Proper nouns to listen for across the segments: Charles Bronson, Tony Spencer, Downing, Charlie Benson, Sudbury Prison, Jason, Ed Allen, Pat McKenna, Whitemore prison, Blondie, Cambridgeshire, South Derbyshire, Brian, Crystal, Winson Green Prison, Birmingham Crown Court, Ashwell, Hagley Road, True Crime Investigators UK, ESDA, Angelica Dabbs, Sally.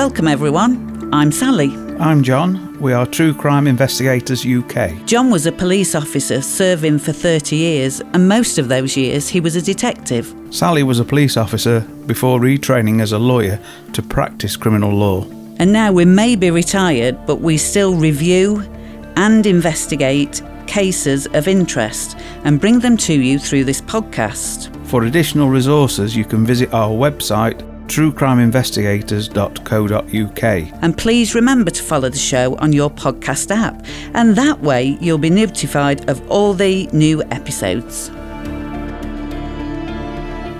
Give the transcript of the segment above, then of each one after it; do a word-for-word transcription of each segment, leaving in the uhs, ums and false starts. Welcome everyone, I'm Sally. I'm John. We are True Crime Investigators U K. John was a police officer serving for thirty years, and most of those years he was a detective. Sally was a police officer before retraining as a lawyer to practice criminal law. And now we may be retired, but we still review and investigate cases of interest and bring them to you through this podcast. For additional resources, you can visit our website true crime investigators dot co dot u k. And please remember to follow the show on your podcast app, and that way you'll be notified of all the new episodes.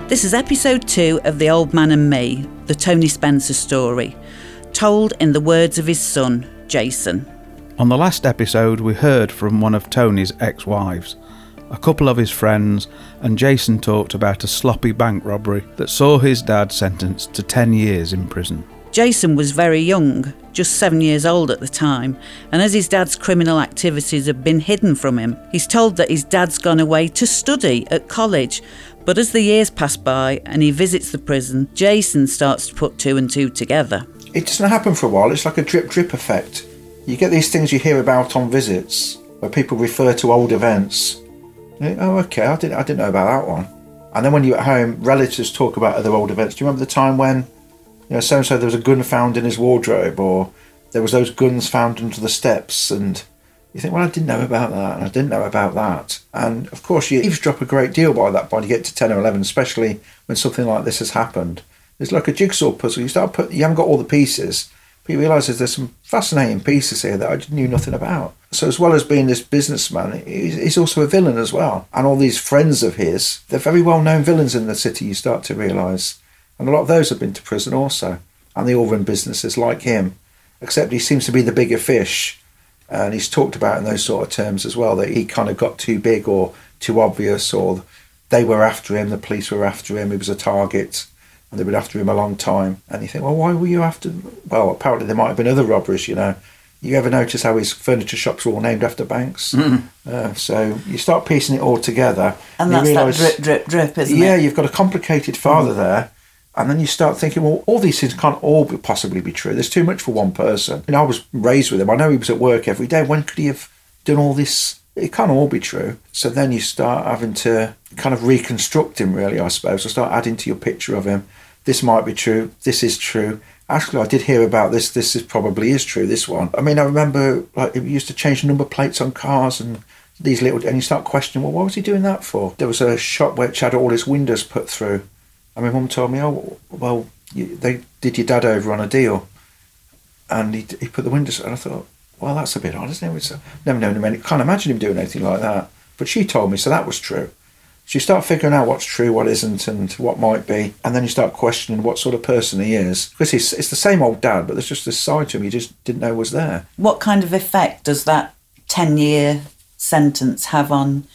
This is episode two of The Old Man and Me, the Tony Spencer story, told in the words of his son, Jason. On the last episode, we heard from one of Tony's ex-wives, a couple of his friends, and Jason talked about a sloppy bank robbery that saw his dad sentenced to ten years in prison. Jason was very young, just seven years old at the time, and as his dad's criminal activities have been hidden from him, he's told that his dad's gone away to study at college. But as the years pass by and he visits the prison, Jason starts to put two and two together. It doesn't happen for a while, it's like a drip-drip effect. You get these things you hear about on visits, where people refer to old events. Oh, okay, I didn't, I didn't know about that one. And then when you're at home, relatives talk about other old events. Do you remember the time when, you know, so-and-so, there was a gun found in his wardrobe, or there was those guns found under the steps, and you think, well, I didn't know about that, and I didn't know about that. And, of course, you eavesdrop a great deal by that point. You get to ten or eleven, especially when something like this has happened. It's like a jigsaw puzzle. You start put, you haven't got all the pieces, but you realise there's some fascinating pieces here that I knew nothing about. So as well as being this businessman, he's also a villain as well. And all these friends of his, they're very well-known villains in the city, you start to realise. And a lot of those have been to prison also. And they all run businesses like him, except he seems to be the bigger fish. And he's talked about in those sort of terms as well, that he kind of got too big or too obvious, or they were after him, the police were after him, he was a target. And they've been after him a long time. And you think, well, why were you after him? Well, apparently there might have been other robberies, you know. You ever notice how his furniture shops were all named after banks? Mm. Uh, so you start piecing it all together. And, and that's you realise, that drip, drip, drip, isn't yeah, it? Yeah, you've got a complicated father mm. there. And then you start thinking, well, all these things can't all be possibly be true. There's too much for one person. And I was raised with him. I know he was at work every day. When could he have done all this? It can't all be true. So then you start having to kind of reconstruct him, really, I suppose. Or start adding to your picture of him. This might be true. This is true. Actually, I did hear about this. This is probably is true, this one. I mean, I remember, like, we used to change number plates on cars and these little... And you start questioning, well, what was he doing that for? There was a shop which had all his windows put through. I mean, Mum told me, oh, well, you, they did your dad over on a deal. And he, he put the windows... And I thought... Well, that's a bit odd, isn't it? It's, I've never known him any. Can't imagine him doing anything like that. But she told me, so that was true. So you start figuring out what's true, what isn't, and what might be. And then you start questioning what sort of person he is. Because he's, it's the same old dad, but there's just this side to him you just didn't know was there. What kind of effect does that ten-year sentence have on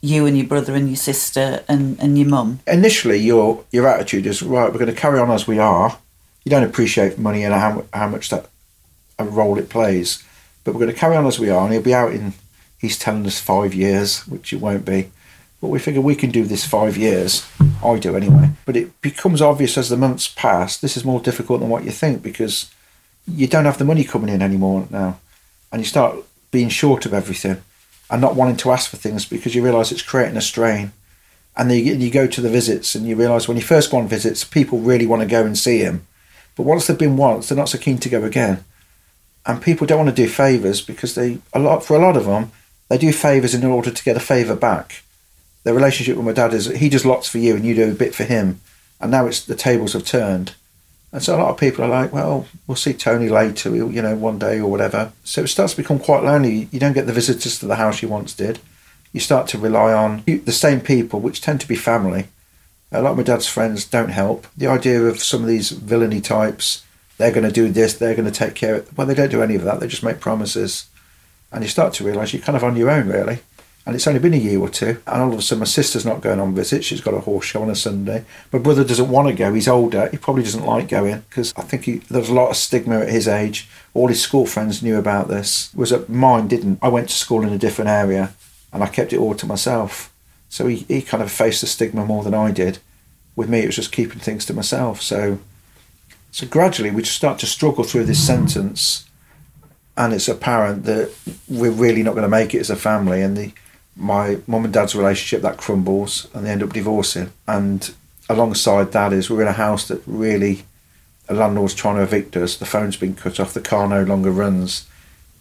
you and your brother and your sister and, and your mum? Initially, your your attitude is, right, we're going to carry on as we are. You don't appreciate money and how how much that... a role it plays, but we're going to carry on as we are, and he'll be out in, he's telling us five years, which it won't be, but we figure we can do this five years. I do anyway. But it becomes obvious as the months pass, this is more difficult than what you think, because you don't have the money coming in anymore now, and you start being short of everything and not wanting to ask for things, because you realise it's creating a strain. And then you, you go to the visits, and you realise when you first go on visits, people really want to go and see him, but once they've been once, they're not so keen to go again. And people don't want to do favours, because they a lot for a lot of them, they do favours in order to get a favour back. Their relationship with my dad is he does lots for you and you do a bit for him. And now it's the tables have turned. And so a lot of people are like, well, we'll see Tony later, you know, one day or whatever. So it starts to become quite lonely. You don't get the visitors to the house you once did. You start to rely on the same people, which tend to be family. A lot of my dad's friends don't help. The idea of some of these villainy types... They're going to do this, they're going to take care of it. Well, they don't do any of that. They just make promises. And you start to realise you're kind of on your own, really. And it's only been a year or two. And all of a sudden, my sister's not going on visits. She's got a horse show on a Sunday. My brother doesn't want to go. He's older. He probably doesn't like going, because I think he, there was a lot of stigma at his age. All his school friends knew about this. Was that mine didn't. I went to school in a different area and I kept it all to myself. So he, he kind of faced the stigma more than I did. With me, it was just keeping things to myself. So... So gradually we start to struggle through this sentence, and it's apparent that we're really not going to make it as a family, and the my mum and dad's relationship, that crumbles, and they end up divorcing. And alongside that is we're in a house that really, a landlord's trying to evict us, the phone's been cut off, the car no longer runs.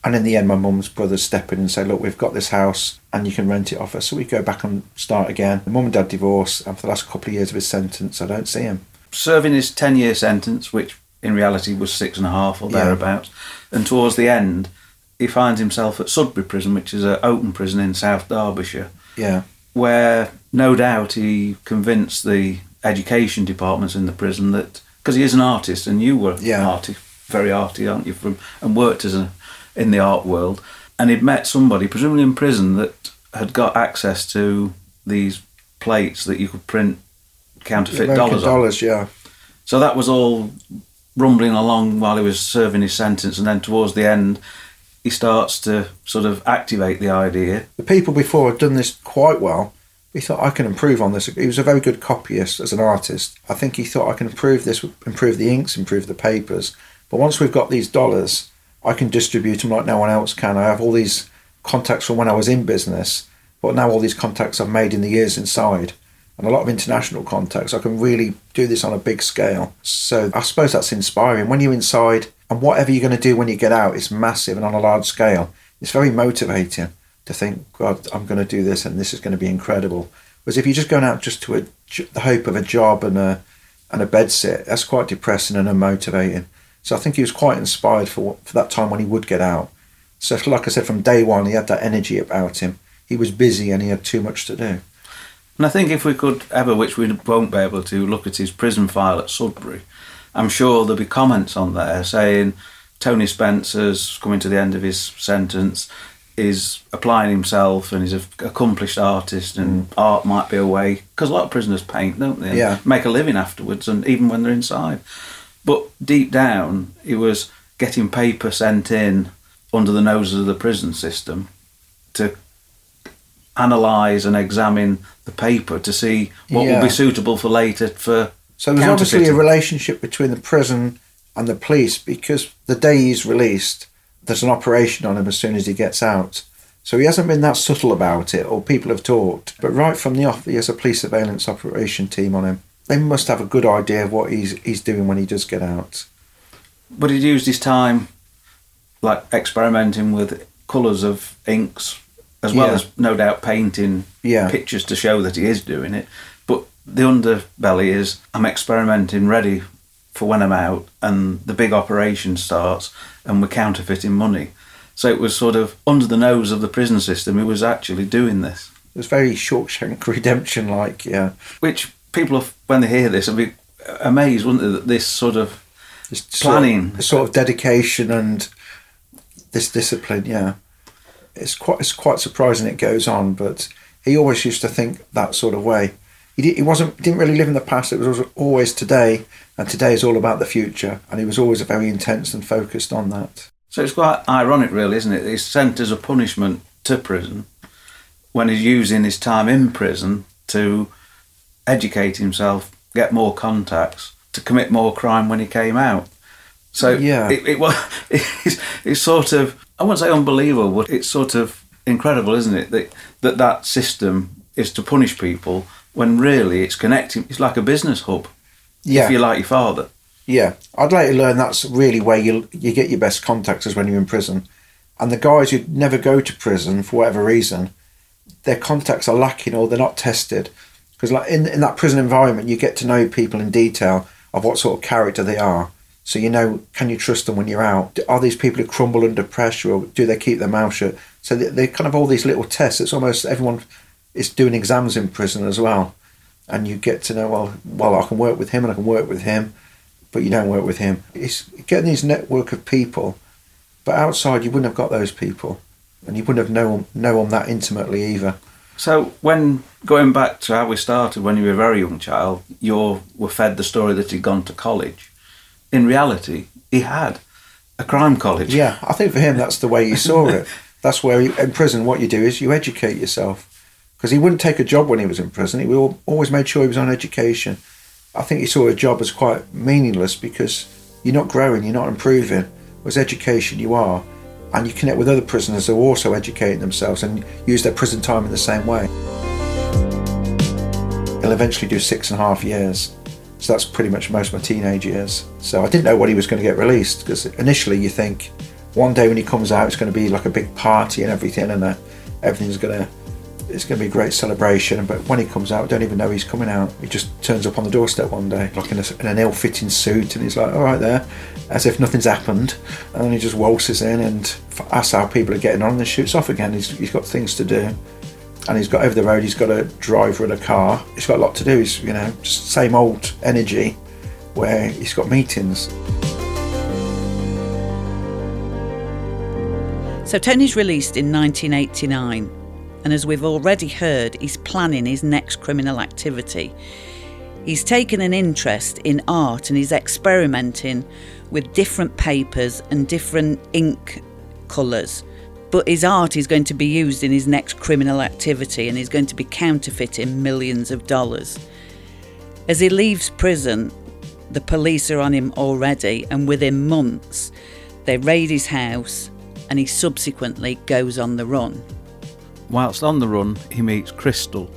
And in the end, my mum's brothers step in and say, look, we've got this house and you can rent it off us. So we go back and start again. Mum and dad divorce, and for the last couple of years of his sentence, I don't see him. Serving his ten-year sentence, which in reality was six and a half or thereabouts, yeah. And towards the end, he finds himself at Sudbury Prison, which is an open prison in South Derbyshire, yeah, where no doubt he convinced the education departments in the prison that, because he is an artist, and you were yeah. arty, very arty, aren't you, from and worked as a, in the art world, and he'd met somebody, presumably in prison, that had got access to these plates that you could print counterfeit American dollars on. dollars, yeah. So that was all rumbling along while he was serving his sentence, and then towards the end, he starts to sort of activate the idea. The people before had done this quite well. He thought, I can improve on this. He was a very good copyist as an artist. I think he thought, I can improve this, improve the inks, improve the papers. But once we've got these dollars, I can distribute them like no one else can. I have all these contacts from when I was in business, but now all these contacts I've made in the years inside, and a lot of international contacts. I can really do this on a big scale. So I suppose that's inspiring. When you're inside, and whatever you're going to do when you get out is massive and on a large scale. It's very motivating to think, God, I'm going to do this and this is going to be incredible. Whereas if you're just going out just to a, the hope of a job and a and a bed sit, that's quite depressing and unmotivating. So I think he was quite inspired for, for that time when he would get out. So like I said, from day one, he had that energy about him. He was busy and he had too much to do. And I think if we could ever, which we won't be able to, look at his prison file at Sudbury, I'm sure there'll be comments on there saying Tony Spencer's coming to the end of his sentence, is applying himself, and he's an accomplished artist, and mm. art might be a way, because a lot of prisoners paint, don't they? Yeah. Make a living afterwards, and even when they're inside. But deep down, he was getting paper sent in under the noses of the prison system to analyse and examine the paper to see what yeah. would be suitable for later for... So there's obviously a relationship between the prison and the police, because the day he's released, there's an operation on him as soon as he gets out. So he hasn't been that subtle about it, or people have talked. But right from the off, he has a police surveillance operation team on him. They must have a good idea of what he's he's doing when he does get out. But he'd used his time, like, experimenting with colours of inks, as well yeah. as, no doubt, painting yeah. pictures to show that he is doing it. The underbelly is, I'm experimenting, ready for when I'm out, and the big operation starts and we're counterfeiting money. So it was sort of under the nose of the prison system, who was actually doing this. It was very Shawshank Redemption-like, yeah. Which people, when they hear this, will be amazed, wouldn't they, that this sort of this planning... Sort of, sort of dedication and this discipline, yeah. It's quite, it's quite surprising it goes on, but he always used to think that sort of way. He wasn't didn't really live in the past. It was always today, and today is all about the future. And he was always very intense and focused on that. So it's quite ironic, really, isn't it? He's sent as a punishment to prison when he's using his time in prison to educate himself, get more contacts, to commit more crime when he came out. So yeah. it, it was it's, it's sort of, I wouldn't say unbelievable, but it's sort of incredible, isn't it, that that, that system is to punish people, when really it's connecting, it's like a business hub, yeah. if you're like your father. Yeah, I'd later learn that's really where you you get your best contacts, is when you're in prison. And the guys who never go to prison, for whatever reason, their contacts are lacking, or they're not tested. Because like in, in that prison environment, you get to know people in detail of what sort of character they are. So you know, can you trust them when you're out? Are these people who crumble under pressure, or do they keep their mouth shut? So they, they're kind of all these little tests. It's almost everyone... It's doing exams in prison as well, and you get to know, well, well, I can work with him and I can work with him, but you don't work with him. It's getting this network of people, but outside you wouldn't have got those people, and you wouldn't have known, known them that intimately either. So when, going back to how we started, when you were a very young child, you were fed the story that he'd gone to college. In reality, he had a crime college. Yeah, I think for him that's the way he saw it. That's where, he, in prison, what you do is you educate yourself. Because he wouldn't take a job when he was in prison. He always made sure he was on education. I think he saw a job as quite meaningless, because you're not growing, you're not improving. Whereas education, you are. And you connect with other prisoners who are also educating themselves and use their prison time in the same way. He'll eventually do six and a half years. So that's pretty much most of my teenage years. So I didn't know when he was going to get released, because initially you think one day when he comes out it's going to be like a big party and everything, and uh, everything's going to, it's going to be a great celebration. But when he comes out, I don't even know he's coming out. He just turns up on the doorstep one day, like in, a, in an ill-fitting suit, and he's like, all right there, as if nothing's happened. And then he just waltzes in, and for us, how people are getting on, and shoots off again. He's, he's got things to do. And he's got over the road, he's got a driver and a car. He's got a lot to do. He's, you know, just same old energy where he's got meetings. So Tony's released in nineteen eighty-nine, and as we've already heard, he's planning his next criminal activity. He's taken an interest in art and he's experimenting with different papers and different ink colours. But his art is going to be used in his next criminal activity, and he's going to be counterfeiting millions of dollars. As he leaves prison, the police are on him already, and within months, they raid his house and he subsequently goes on the run. Whilst on the run, he meets Crystal,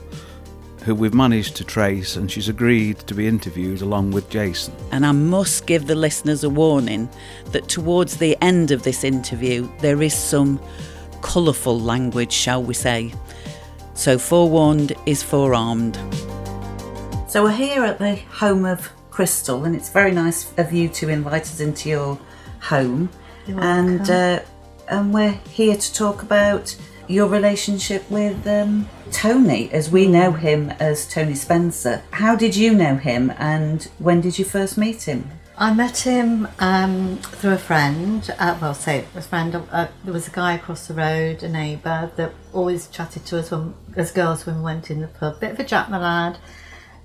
who we've managed to trace, and she's agreed to be interviewed along with Jason. And I must give the listeners a warning that towards the end of this interview there is some colourful language, shall we say. So forewarned is forearmed. So we're here at the home of Crystal, and it's very nice of you to invite us into your home. You're and welcome. Uh, and we're here to talk about your relationship with um, Tony, as we know him as Tony Spencer. How did you know him, and when did you first meet him? I met him um, through a friend, uh, well, say a friend, uh, there was a guy across the road, a neighbour, that always chatted to us when, as girls when we went in the pub. Bit of a Jack my lad,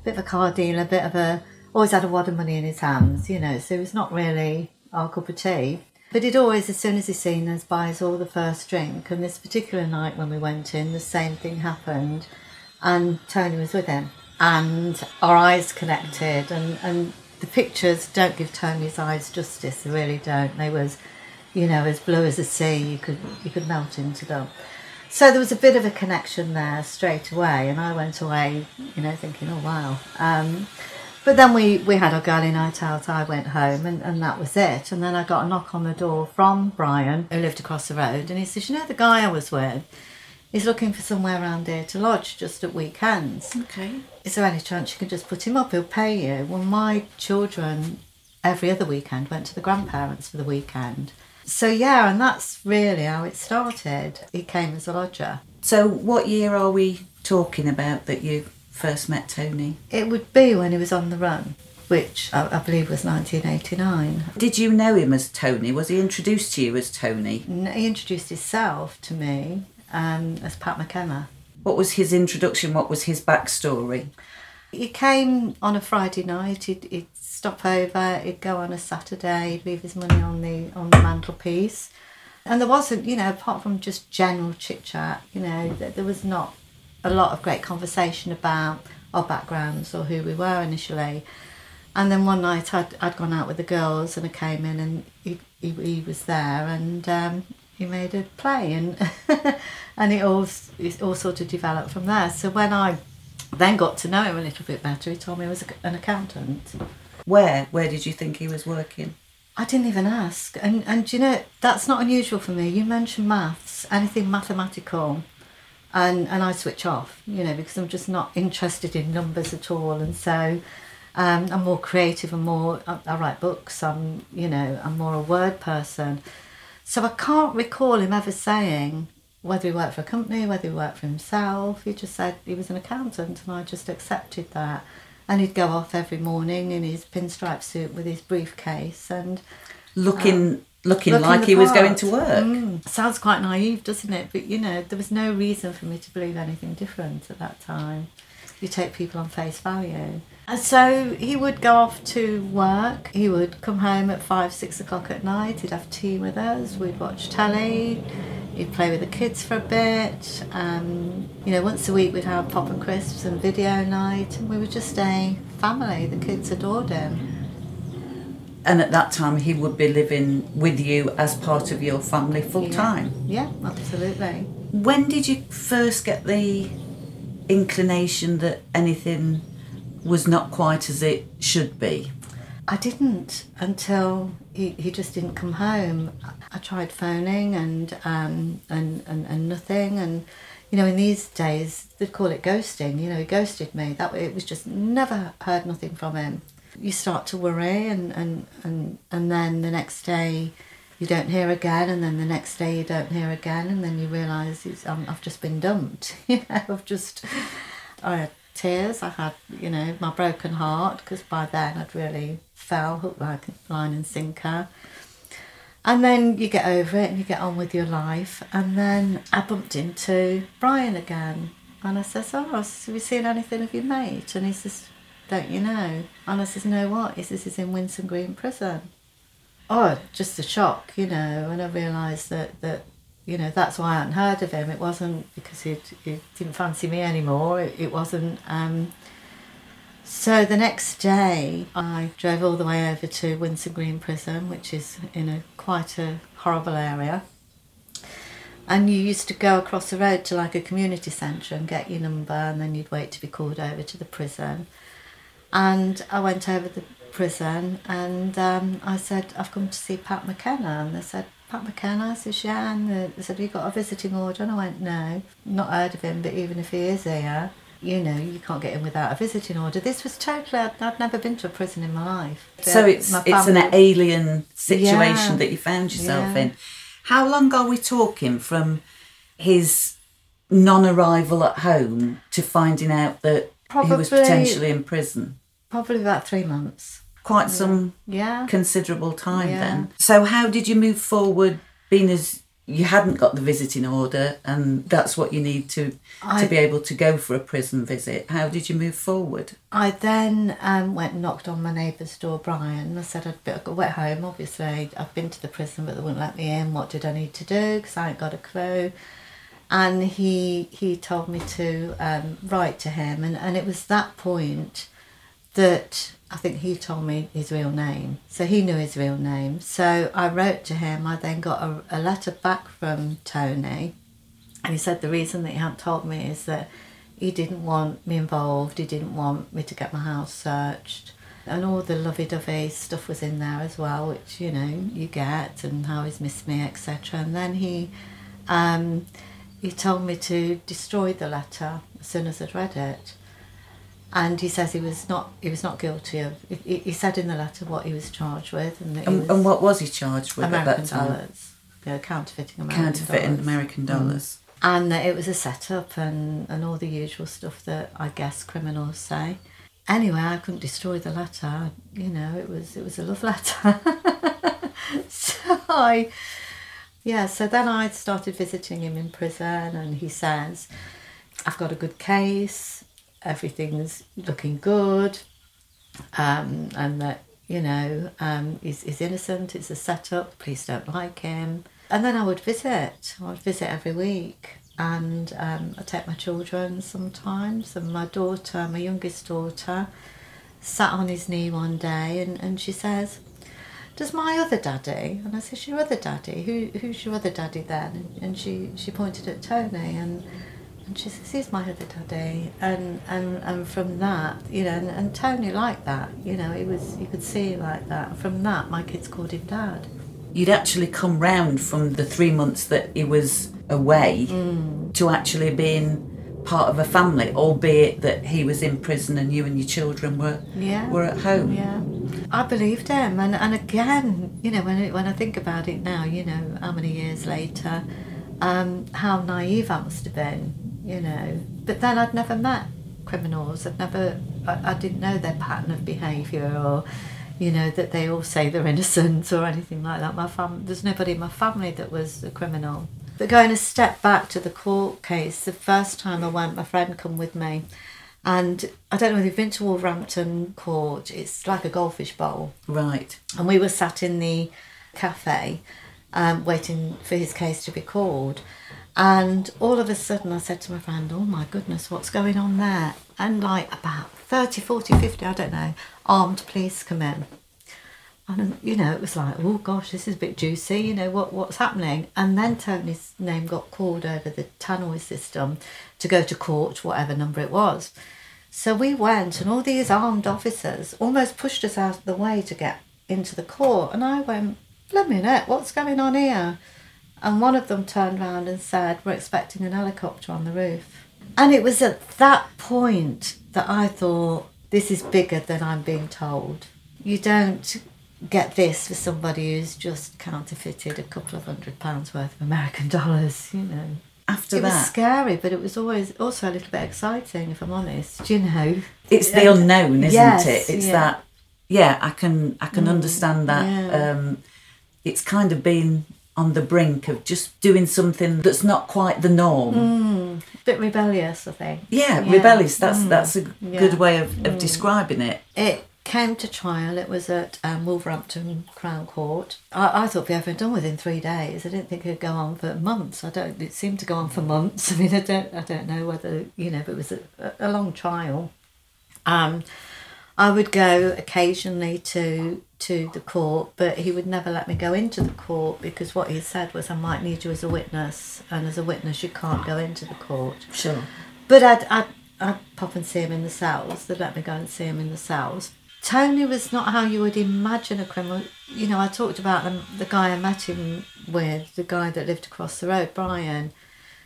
bit of a car dealer, bit of a, always had a wad of money in his hands, you know, so it was not really our cup of tea. But he'd always, as soon as he'd seen us, buy us all the first drink. And this particular night when we went in, the same thing happened. And Tony was with him. And our eyes connected. And, and the pictures don't give Tony's eyes justice. They really don't. They was, you know, as blue as the sea. You could, you could melt into them. So there was a bit of a connection there straight away. And I went away, you know, thinking, oh, wow. Um... But then we, we had our girly night out, I went home, and, and that was it. And then I got a knock on the door from Brian, who lived across the road, and he says, you know, the guy I was with, he's looking for somewhere around here to lodge just at weekends. Okay. Is there any chance you can just put him up? He'll pay you. Well, my children, every other weekend, went to the grandparents for the weekend. So, yeah, and that's really how it started. He came as a lodger. So what year are we talking about that you first met Tony? It would be when he was on the run, which I, I believe was nineteen eighty-nine. Did you know him as Tony? Was he introduced to you as Tony? No, he introduced himself to me um, as Pat McKenna. What was his introduction? What was his backstory? He came on a Friday night, he'd, he'd stop over, he'd go on a Saturday, he'd leave his money on the on the mantelpiece. And there wasn't, you know, apart from just general chit-chat, you know, there, there was not a lot of great conversation about our backgrounds or who we were initially. And then one night I'd, I'd gone out with the girls, and I came in, and he, he, he was there, and um, he made a play, and and it all, it all sort of developed from there. So when I then got to know him a little bit better, he told me he was an accountant. Where? Where did you think he was working? I didn't even ask. And, and you know, that's not unusual for me. You mention maths, anything mathematical, And and I switch off, you know, because I'm just not interested in numbers at all. And so um, I'm more creative and more, I, I write books, I'm, you know, I'm more a word person. So I can't recall him ever saying whether he worked for a company, whether he worked for himself. He just said he was an accountant, and I just accepted that. And he'd go off every morning in his pinstripe suit with his briefcase and looking... Um, Looking, Looking like he part. was going to work. Mm. Sounds quite naive, doesn't it? But, you know, there was no reason for me to believe anything different at that time. You take people on face value. And so he would go off to work. He would come home at five, six o'clock at night. He'd have tea with us. We'd watch telly. He'd play with the kids for a bit. Um, you know, once a week we'd have pop and crisps and video night. And we were just a family. The kids adored him. And at that time, he would be living with you as part of your family full time. Yeah. yeah, absolutely. When did you first get the inclination that anything was not quite as it should be? I didn't until he, he just didn't come home. I tried phoning and, um, and, and, and nothing. And, you know, in these days, they'd call it ghosting. You know, he ghosted me. That It was just never heard nothing from him. You start to worry and, and, and, and then the next day you don't hear again, and then the next day you don't hear again, and then you realise um, I've just been dumped. You know, I've just... I had tears, I had, you know, my broken heart, because by then I'd really fell hook, like line and sinker. And then you get over it and you get on with your life. And then I bumped into Brian again, and I says, oh, have you seen anything of your mate? And he says... don't you know? And I says, no, what? He says, he's in Winson Green Prison. Oh, just a shock, you know, and I realised that, that, you know, that's why I hadn't heard of him. It wasn't because he didn't fancy me anymore. It, it wasn't. Um... So the next day, I drove all the way over to Winson Green Prison, which is in a quite a horrible area. And you used to go across the road to like a community centre and get your number, and then you'd wait to be called over to the prison. And I went over the prison and um, I said, I've come to see Pat McKenna. And they said, Pat McKenna? I said, yeah. And they said, have you got a visiting order? And I went, no, not heard of him, but even if he is here, you know, you can't get in without a visiting order. This was totally, I'd, I'd never been to a prison in my life. So it's my it's an alien situation yeah. that you found yourself yeah. in. How long are we talking from his non-arrival at home to finding out that probably, he was potentially in prison? Probably about three months. Quite some yeah. considerable time yeah. then. So how did you move forward, being as you hadn't got the visiting order and that's what you need to, I, to be able to go for a prison visit? How did you move forward? I then um, went and knocked on my neighbour's door, Brian. I said, I'd be, I went home, obviously. I've been to the prison, but they wouldn't let me in. What did I need to do? Because I ain't got a clue. And he he told me to um, write to him. And, and it was that point... that I think he told me his real name. So he knew his real name. So I wrote to him. I then got a, a letter back from Tony. And he said the reason that he hadn't told me is that he didn't want me involved. He didn't want me to get my house searched. And all the lovey-dovey stuff was in there as well, which, you know, you get, and how he's missed me, et cetera. And then he, um, he told me to destroy the letter as soon as I'd read it. And he says he was not he was not guilty of... He, he said in the letter what he was charged with. And, that he and, was and what was he charged with American at that time? Dollars. Yeah, counterfeiting American counterfeiting dollars. Counterfeiting American dollars. Mm. And that it was a set-up and, and all the usual stuff that I guess criminals say. Anyway, I couldn't destroy the letter. You know, it was it was a love letter. so I... Yeah, so then I started visiting him in prison and he says, I've got a good case... everything's looking good, um, and that, you know, um, he's, he's innocent, it's a set-up, police don't like him. And then I would visit, I would visit every week, and um, I take my children sometimes, and my daughter, my youngest daughter, sat on his knee one day, and, and she says, does my other daddy? And I said, your other daddy? Who, who's your other daddy then? And, and she, she pointed at Tony, and... and she says, he's my other daddy. And, and, and from that, you know, and, and Tony liked that, you know, it was, you could see him like that. And from that, my kids called him Dad. You'd actually come round from the three months that he was away mm. to actually being part of a family, albeit that he was in prison and you and your children were yeah. were at home. Yeah, I believed him. And, and again, you know, when, when I think about it now, you know, how many years later, um, how naive I must have been. You know, but then I'd never met criminals. I'd never, I, I didn't know their pattern of behaviour, or, you know, that they all say they're innocent or anything like that. My fam, there's nobody in my family that was a criminal. But going a step back to the court case, the first time I went, my friend come with me, and I don't know if you've been to Wolverhampton Court. It's like a goldfish bowl, right? And we were sat in the cafe, um, waiting for his case to be called. And all of a sudden I said to my friend, oh my goodness, what's going on there? And like about thirty, forty, fifty, I don't know, armed police come in. And, you know, it was like, oh, gosh, this is a bit juicy, you know, what what's happening? And then Tony's name got called over the tannoy system to go to court, whatever number it was. So we went, and all these armed officers almost pushed us out of the way to get into the court. And I went, blimey, what's going on here? And one of them turned round and said, we're expecting an helicopter on the roof. And it was at that point that I thought, this is bigger than I'm being told. You don't get this for somebody who's just counterfeited a couple of hundred pounds worth of American dollars, you know. After it that. It was scary, but it was always also a little bit exciting, if I'm honest, you know. It's the unknown, isn't yes, it? It's yeah. that, yeah, I can I can mm, understand that. Yeah. Um, it's kind of been on the brink of just doing something that's not quite the norm. Mm, a bit rebellious, I think. Yeah, yeah. rebellious, that's, mm, that's a yeah. good way of, of mm. describing it. It came to trial. It was at um, Wolverhampton Crown Court. I, I thought it'd be over and done within three days. I didn't think it would go on for months. I don't. It seemed to go on for months. I mean, I don't. I don't know whether you know. But it was a, a long trial. Um, I would go occasionally to to the court, but he would never let me go into the court because what he said was, "I might need you as a witness, and as a witness, you can't go into the court." Sure. But I'd I'd, I'd pop and see him in the cells. They'd let me go and see him in the cells. Tony was not how you would imagine a criminal. You know, I talked about the, the guy I met him with, the guy that lived across the road, Brian.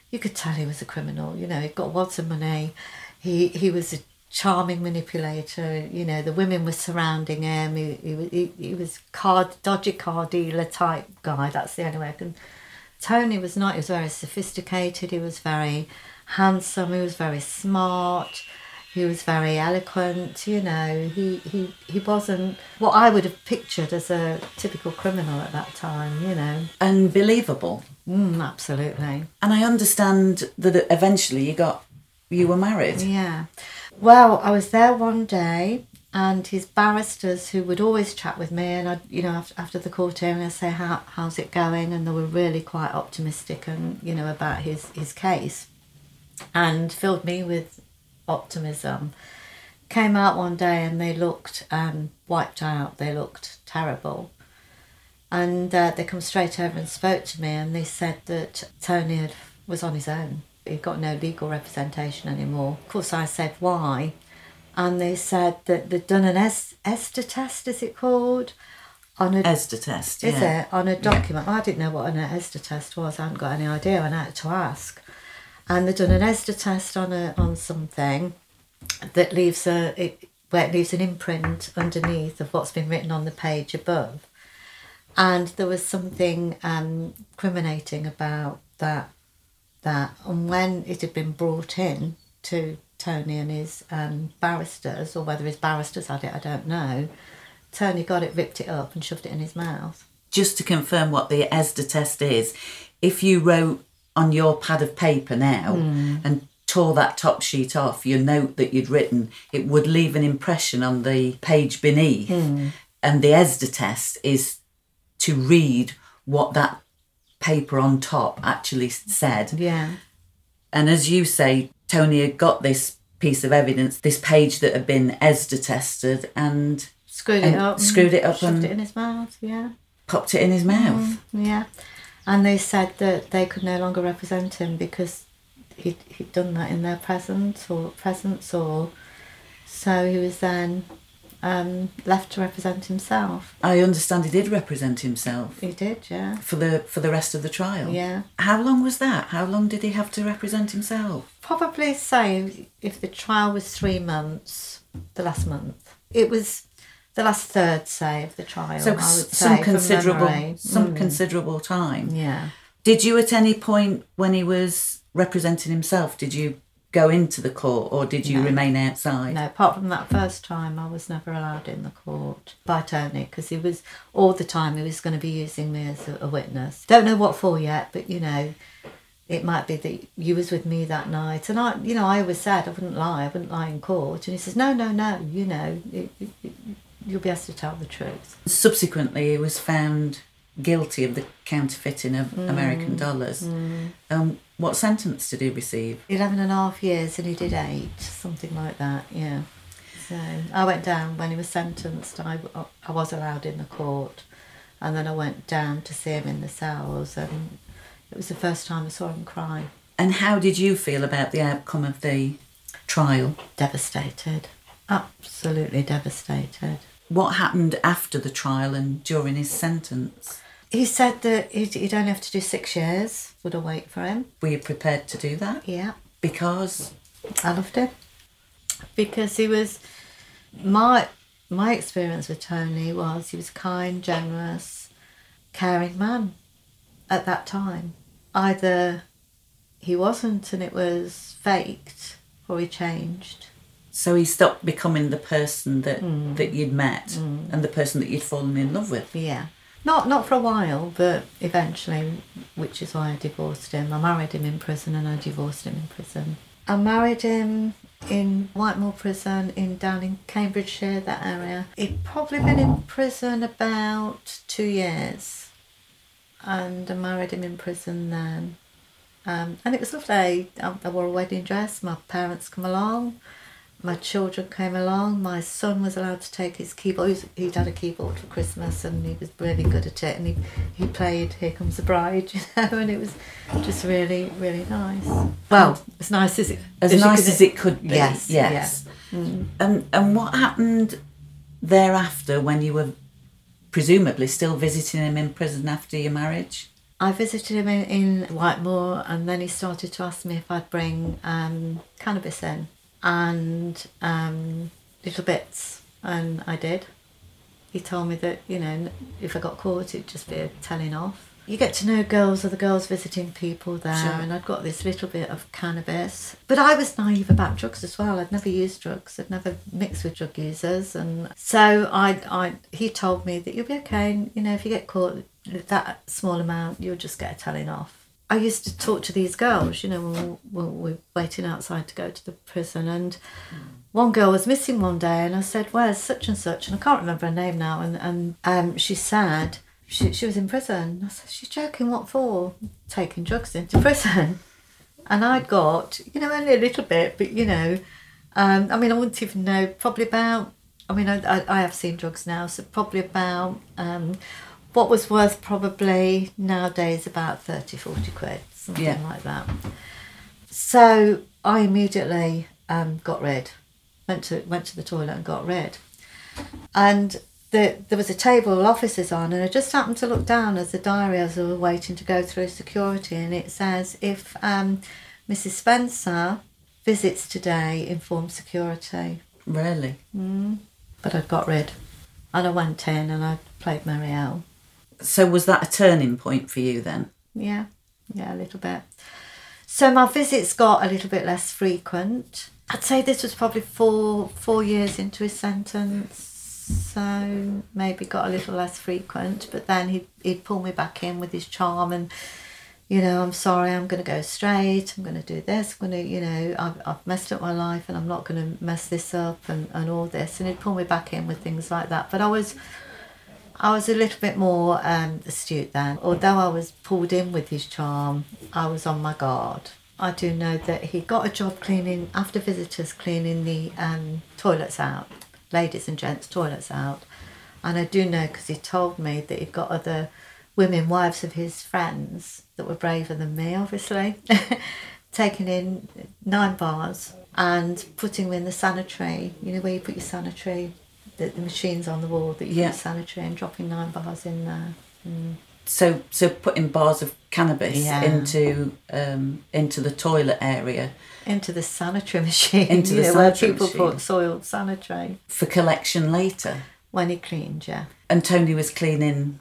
You could tell he was a criminal. You know, he got lots of money. He he was a charming manipulator. You know, the women were surrounding him. He he, he, he was card dodgy car dealer type guy. That's the only way I can. Tony was not. He was very sophisticated. He was very handsome. He was very smart. He was very eloquent, you know, he, he, he wasn't what I would have pictured as a typical criminal at that time, you know. Unbelievable. Mm, absolutely. And I understand that eventually you got, you were married. Yeah. Well, I was there one day and his barristers who would always chat with me and, I'd, you know, after, after the court hearing I'd say, How, how's it going? And they were really quite optimistic and, you know, about his, his case and filled me with optimism. Came out one day and they looked um, wiped out, they looked terrible. And uh, they come straight over and spoke to me and they said that Tony had, was on his own. He got no legal representation anymore. Of course I said why. And they said that they'd done an es- ESDA test, is it called? On a ESDA test, is yeah. it? On a document. Yeah. I didn't know what an ESDA test was. I hadn't got any idea and I had to ask. And they've done an ESDA test on a on something that leaves a it, where it leaves an imprint underneath of what's been written on the page above, and there was something um, incriminating about that that. And when it had been brought in to Tony and his um, barristers, or whether his barristers had it, I don't know. Tony got it, ripped it up, and shoved it in his mouth. Just to confirm what the ESDA test is, if you wrote on your pad of paper now mm. and tore that top sheet off, your note that you'd written, it would leave an impression on the page beneath. Mm. And the ESDA test is to read what that paper on top actually said. Yeah. And as you say, Tony had got this piece of evidence, this page that had been ESDA tested and... Screwed and it up. Screwed it up and... Popped it in his mouth, yeah. Popped it in his mouth. Mm, yeah. And they said that they could no longer represent him because he'd, he'd done that in their presence or presence or... So he was then um, left to represent himself. I understand he did represent himself. He did, yeah. For the for the rest of the trial? Yeah. How long was that? How long did he have to represent himself? Probably say if the trial was three months, the last month. It was... The last third, say, of the trial, so I would some say, considerable, some mm. considerable time. Yeah. Did you, at any point when he was representing himself, did you go into the court or did you no. remain outside? No, apart from that first time, I was never allowed in the court by Tony because he was all the time he was going to be using me as a, a witness. Don't know what for yet, but you know, it might be that you was with me that night, and I, you know, I always said I wouldn't lie, I wouldn't lie in court, and he says, no, no, no, you know. It, it, it, You'll be asked to tell the truth. Subsequently, he was found guilty of the counterfeiting of mm. American dollars. Mm. Um, what sentence did he receive? Eleven and a half years, and he did eight, something like that, yeah. So I went down when he was sentenced, and I, I was allowed in the court, and then I went down to see him in the cells, and it was the first time I saw him cry. And how did you feel about the outcome of the trial? Devastated. Absolutely devastated. What happened after the trial and during his sentence? He said that he'd, he'd only have to do six years, would await for him. Were you prepared to do that? Yeah. Because? I loved him. Because he was... My my experience with Tony was he was a kind, generous, caring man at that time. Either he wasn't and it was faked, or he changed. So he stopped becoming the person that, mm. that you'd met mm. and the person that you'd fallen in love with. Yeah. Not not for a while, but eventually, which is why I divorced him. I married him in prison and I divorced him in prison. I married him in Whitemore prison in Downing, Cambridgeshire, that area. He'd probably been in prison about two years. And I married him in prison then. Um, and it was lovely. I, I wore a wedding dress. My parents come along. My children came along. My son was allowed to take his keyboard. He was, he'd had a keyboard for Christmas and he was really good at it. And he, he played Here Comes the Bride, you know, and it was just really, really nice. Well, as nice as it... As, as nice could, as it could be, yes. yes. Yeah. Mm-hmm. And and what happened thereafter when you were presumably still visiting him in prison after your marriage? I visited him in, in Whitemore, and then he started to ask me if I'd bring um, cannabis in. And um, little bits, and I did. He told me that, you know, if I got caught, it'd just be a telling off. You get to know girls, or the girls visiting people there, sure. And I'd got this little bit of cannabis. But I was naive about drugs as well. I'd never used drugs. I'd never mixed with drug users. And so I, I, he told me that you'll be okay. And, you know, if you get caught with that small amount, you'll just get a telling off. I used to talk to these girls, you know, when we were, we were waiting outside to go to the prison, and one girl was missing one day, and I said, where's such and such? And I can't remember her name now, and, and um, she said she, she was in prison. I said, she's joking, what for? Taking drugs into prison. And I'd got, you know, only a little bit, but, you know, um, I mean, I wouldn't even know, probably about, I mean, I, I have seen drugs now, so probably about... Um, what was worth probably nowadays about thirty, forty quid, something yeah. like that. So I immediately um, got rid, went to went to the toilet and got rid. And the, there was a table of officers on, and I just happened to look down as the diary as I was waiting to go through security, and it says, if um, Missus Spencer visits today, inform security. Really? Mm. But I'd got rid. And I went in and I played Marielle. So was that a turning point for you then? Yeah, yeah, a little bit. So my visits got a little bit less frequent. I'd say this was probably four four years into his sentence, so maybe got a little less frequent. But then he'd, he'd pull me back in with his charm and, you know, I'm sorry, I'm going to go straight, I'm going to do this, I'm going to, you know, I've, I've messed up my life and I'm not going to mess this up and, and all this. And he'd pull me back in with things like that. But I was... I was a little bit more um, astute then. Although I was pulled in with his charm, I was on my guard. I do know that he got a job cleaning, after visitors, cleaning the um, toilets out, ladies and gents' toilets out. And I do know because he told me that he'd got other women, wives of his friends, that were braver than me, obviously, taking in nine bars and putting them in the sanitary, you know, where you put your sanitary... The, the machines on the wall that you yeah. use sanitary, and dropping nine bars in there. Mm. So so putting bars of cannabis yeah. into um, into the toilet area. Into the sanitary machine. Into the yeah, sanitary where people machine. Put soiled sanitary. For collection later? When he cleaned, yeah. And Tony was cleaning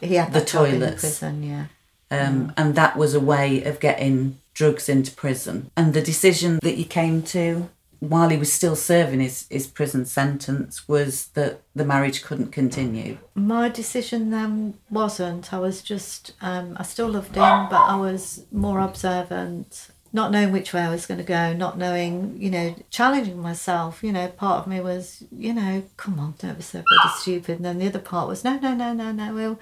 he had the toilets. In prison, yeah. Um, mm. And that was a way of getting drugs into prison. And the decision that you came to... while he was still serving his, his prison sentence, was that the marriage couldn't continue. My decision then wasn't. I was just, um, I still loved him, but I was more observant, not knowing which way I was going to go, not knowing, you know, challenging myself. You know, part of me was, you know, come on, don't be so bloody stupid. And then the other part was, no, no, no, no, no, we'll,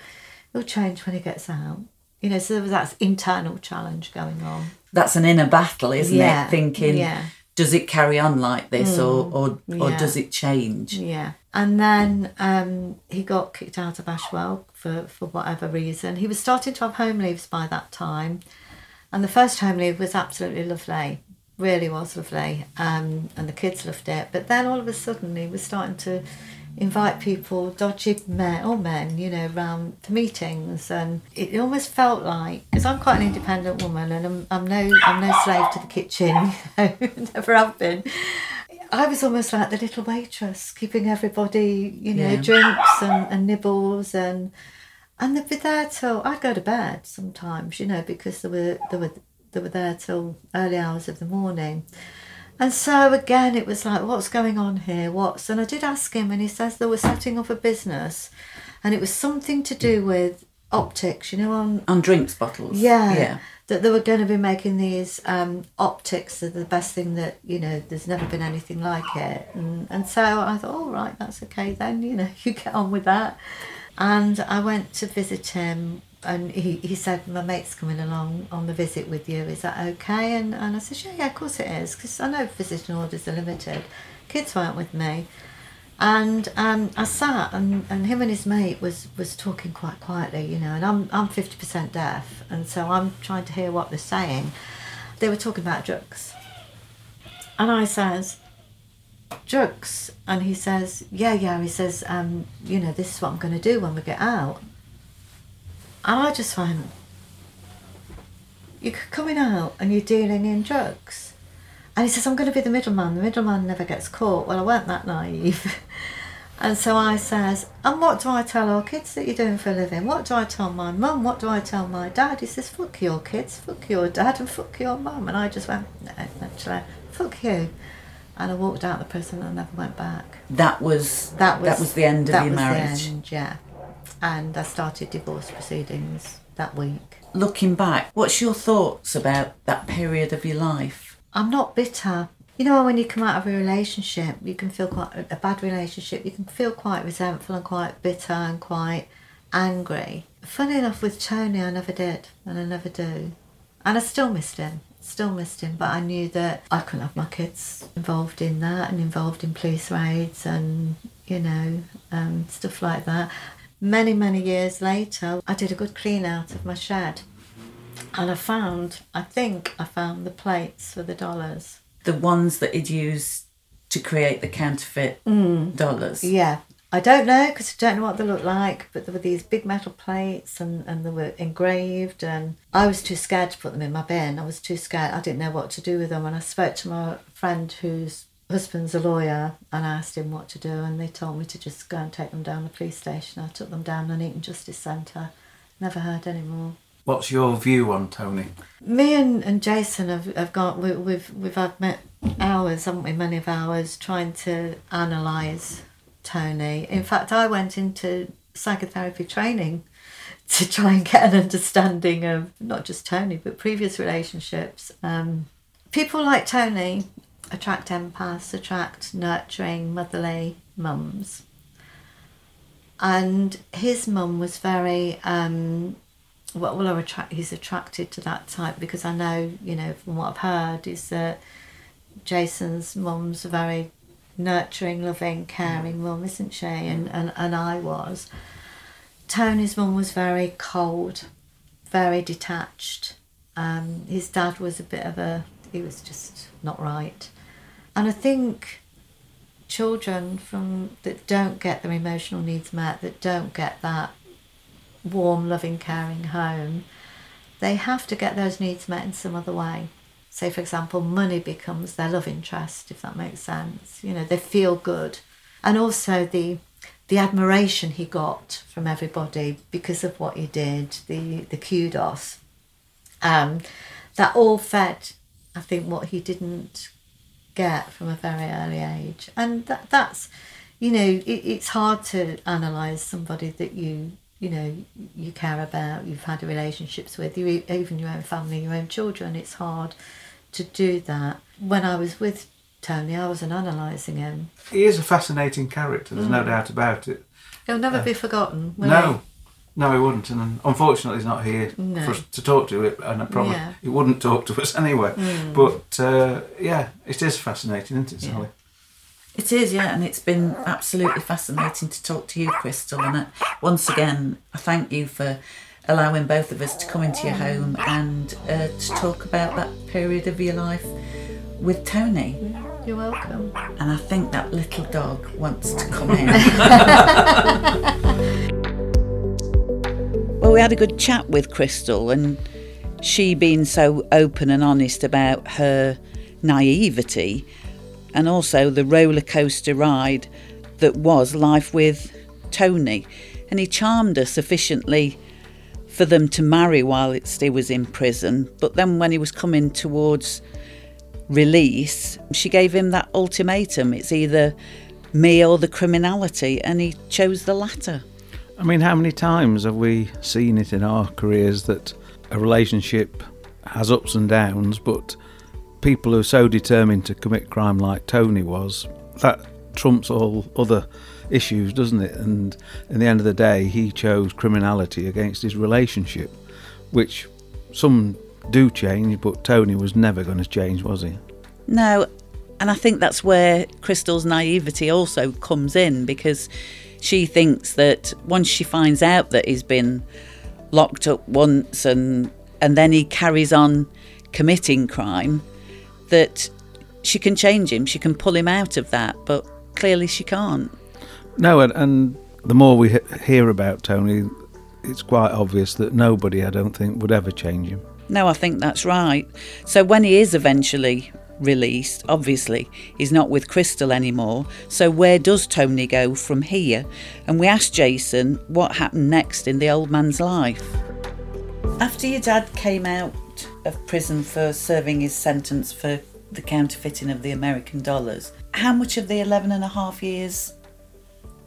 we'll change when he gets out. You know, so there was that internal challenge going on. That's an inner battle, isn't yeah, it? Thinking... yeah. does it carry on like this, mm, or or, yeah. or does it change? Yeah. And then um, he got kicked out of Ashwell for, for whatever reason. He was starting to have home leaves by that time. And the first home leave was absolutely lovely, really was lovely. Um, and the kids loved it. But then all of a sudden he was starting to invite people, dodgy men, or men, you know, round the meetings. And it almost felt like, because I'm quite an independent woman and I'm, I'm, no, I'm no slave to the kitchen, you know, never have been. I was almost like the little waitress, keeping everybody, you know, yeah. drinks and, and nibbles, and and they'd be there till I'd go to bed sometimes, you know, because they were they were they were there till early hours of the morning. And so again, it was like, what's going on here? What's and I did ask him, and he says they were setting up a business, and it was something to do with optics, you know, on on drinks bottles. Yeah. Yeah. That they were going to be making these um, optics are the best thing that, you know, there's never been anything like it. And, and so I thought, all right, that's okay then, you know, you get on with that. And I went to visit him, and he, he said, my mate's coming along on the visit with you, is that okay? And, and I said, yeah, yeah, of course it is, because I know visiting orders are limited. Kids weren't with me. And um, I sat, and, and him and his mate was, was talking quite quietly, you know, and I'm I'm fifty percent deaf, and so I'm trying to hear what they're saying. They were talking about drugs. And I says, drugs? And he says, yeah, yeah, he says, um, you know, this is what I'm going to do when we get out. And I just went, you're coming out and you're dealing in drugs? And he says, I'm going to be the middleman. The middleman never gets caught. Well, I weren't that naive. And so I says, and what do I tell our kids that you're doing for a living? What do I tell my mum? What do I tell my dad? He says, fuck your kids, fuck your dad, and fuck your mum. And I just went, no, actually, fuck you. And I walked out of the prison and never went back. That was that was, that was the end of your marriage? That was the end, yeah. And I started divorce proceedings that week. Looking back, what's your thoughts about that period of your life? I'm not bitter. You know, when you come out of a relationship, you can feel quite, a bad relationship, you can feel quite resentful and quite bitter and quite angry. Funny enough, with Tony, I never did, and I never do. And I still missed him, still missed him, but I knew that I couldn't have my kids involved in that, and involved in police raids and, you know, um, stuff like that. Many, many years later, I did a good clean out of my shed. And I found, I think I found the plates for the dollars. The ones that he'd used to create the counterfeit mm. dollars? Yeah. I don't know, because I don't know what they looked like, but there were these big metal plates, and, and they were engraved, and I was too scared to put them in my bin. I was too scared. I didn't know what to do with them. And I spoke to my friend whose husband's a lawyer, and I asked him what to do, and they told me to just go and take them down the police station. I took them down on Eaton Justice Centre. Never heard any more. What's your view on Tony? Me and, and Jason have, have got, we, we've we've had met hours, haven't we, many of hours, trying to analyse Tony. In fact, I went into psychotherapy training to try and get an understanding of not just Tony, but previous relationships. Um, people like Tony attract empaths, attract nurturing, motherly mums. And his mum was very... Um, What will I attract? He's attracted to that type, because I know, you know, from what I've heard is that Jason's mum's a very nurturing, loving, caring mum, isn't she? And, and and I was. Tony's mum was very cold, very detached. Um, his dad was a bit of a, he was just not right. And I think children from that don't get their emotional needs met, that don't get that warm, loving, caring home, they have to get those needs met in some other way. Say, for example, money becomes their love interest, if that makes sense. You know, they feel good. And also the the admiration he got from everybody because of what he did, the, the kudos, um, that all fed, I think, what he didn't get from a very early age. And that that's, you know, it, it's hard to analyse somebody that you... you know, you care about, you've had relationships with, you, even your own family, your own children. It's hard to do that. When I was with Tony, I wasn't analysing him. He is a fascinating character, there's mm. no doubt about it. He'll never uh, be forgotten, will no, No, he wouldn't, and unfortunately he's not here no. for us to talk to, it, and I probably yeah. he wouldn't talk to us anyway. Mm. But, uh, yeah, it is fascinating, isn't it, Sally? Yeah. It is, yeah, and it's been absolutely fascinating to talk to you, Crystal, and I, once again, I thank you for allowing both of us to come into your home and uh, to talk about that period of your life with Tony. Yeah, you're welcome. And I think that little dog wants to come in. Well, we had a good chat with Crystal, and she being so open and honest about her naivety and also the roller coaster ride that was life with Tony. And he charmed her sufficiently for them to marry while he was in prison. But then when he was coming towards release, she gave him that ultimatum. It's either me or the criminality, and he chose the latter. I mean, how many times have we seen it in our careers that a relationship has ups and downs, but people who are so determined to commit crime like Tony was, that trumps all other issues, doesn't it? And at the end of the day, he chose criminality against his relationship, which some do change, but Tony was never going to change, was he? No, and I think that's where Crystal's naivety also comes in, because she thinks that once she finds out that he's been locked up once and and then he carries on committing crime, that she can change him, she can pull him out of that, but clearly she can't. No, and, and the more we hear about Tony, it's quite obvious that nobody, I don't think, would ever change him. No, I think that's right. So when he is eventually released, obviously he's not with Crystal anymore, so where does Tony go from here? And we asked Jason what happened next in the old man's life. After your dad came out of prison for serving his sentence for the counterfeiting of the American dollars, how much of the eleven and a half years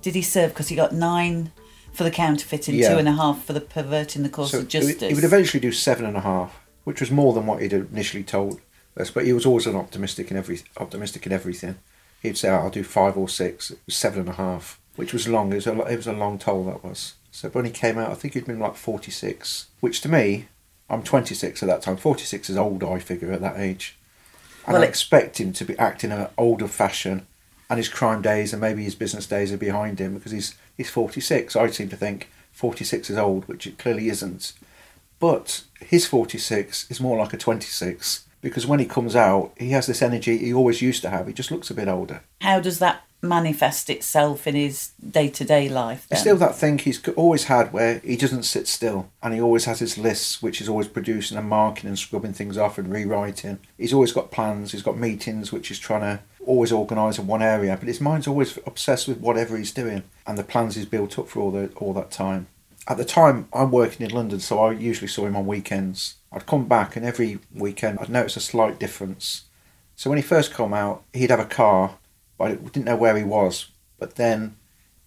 did he serve? Because he got nine for the counterfeiting, yeah. two and a half for the perverting the course so of justice. He would eventually do seven and a half, which was more than what he'd initially told. But he was always an optimistic in every optimistic in everything. He'd say, oh, "I'll do five or six, seven and a half," which was long. It was a it was a long toll, that was. So when he came out, I think he'd been like forty-six, which to me, I'm twenty-six at that time. forty-six is old, I figure, at that age, and well, I it... expect him to be acting in an older fashion, and his crime days and maybe his business days are behind him because he's he's forty-six. I seem to think forty-six is old, which it clearly isn't. But his forty-six is more like a twenty-six. Because when he comes out, he has this energy he always used to have. He just looks a bit older. How does that manifest itself in his day-to-day life, then? It's still that thing he's always had where he doesn't sit still. And he always has his lists, which he's always producing and marking and scrubbing things off and rewriting. He's always got plans. He's got meetings, which he's trying to always organise in one area. But his mind's always obsessed with whatever he's doing and the plans he's built up for all, the, all that time. At the time, I'm working in London, so I usually saw him on weekends. I'd come back and every weekend I'd notice a slight difference. So when he first came out, he'd have a car, but I didn't know where he was. But then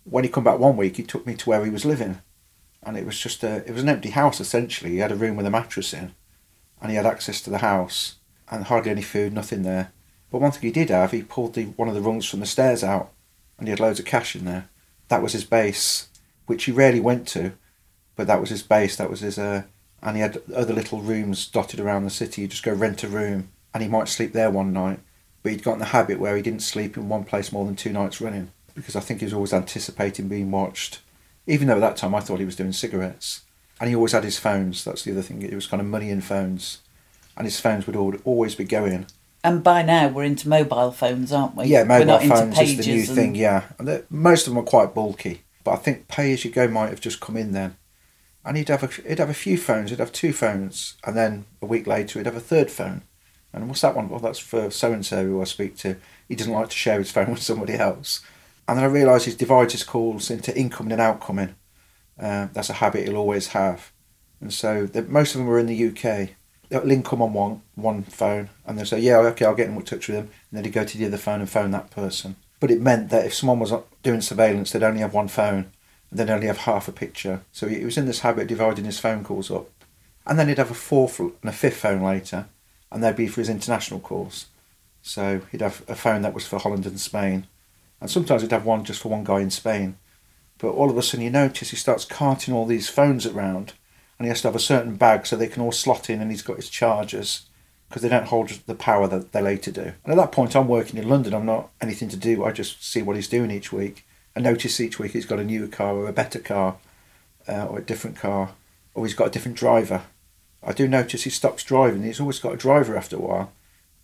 when he come back one week, he took me to where he was living. And it was just a, it was an empty house, essentially. He had a room with a mattress in and he had access to the house and hardly any food, nothing there. But one thing he did have, he pulled the, one of the rungs from the stairs out and he had loads of cash in there. That was his base, which he rarely went to, but that was his base, that was his... Uh, and he had other little rooms dotted around the city. He'd just go rent a room and he might sleep there one night, but he'd gotten the habit where he didn't sleep in one place more than two nights running because I think he was always anticipating being watched, even though at that time I thought he was doing cigarettes. And he always had his phones. That's the other thing. It was kind of money in phones and his phones would always be going. And by now we're into mobile phones, aren't we? Yeah, mobile phones is the new and... thing, yeah. And most of them are quite bulky, but I think pay-as-you-go might have just come in then. And he'd have, a, he'd have a few phones, he'd have two phones, and then a week later he'd have a third phone. And what's that one? Well, that's for so-and-so who I speak to. He doesn't like to share his phone with somebody else. And then I realised he divides his calls into incoming and outgoing. Uh, that's a habit he'll always have. And so the, most of them were in the U K. They'll income on one, one phone, and they'll say, yeah, okay, I'll get in touch with him. And then he'd go to the other phone and phone that person. But it meant that if someone was doing surveillance, they'd only have one phone. And then only have half a picture. So he was in this habit of dividing his phone calls up. And then he'd have a fourth and a fifth phone later, and they'd be for his international calls. So he'd have a phone that was for Holland and Spain. And sometimes he'd have one just for one guy in Spain. But all of a sudden you notice he starts carting all these phones around, and he has to have a certain bag so they can all slot in, and he's got his chargers because they don't hold the power that they later do. And at that point, I'm working in London. I'm not anything to do. I just see what he's doing each week. I notice each week he's got a newer car or a better car uh, or a different car, or he's got a different driver. I do notice he stops driving. He's always got a driver after a while.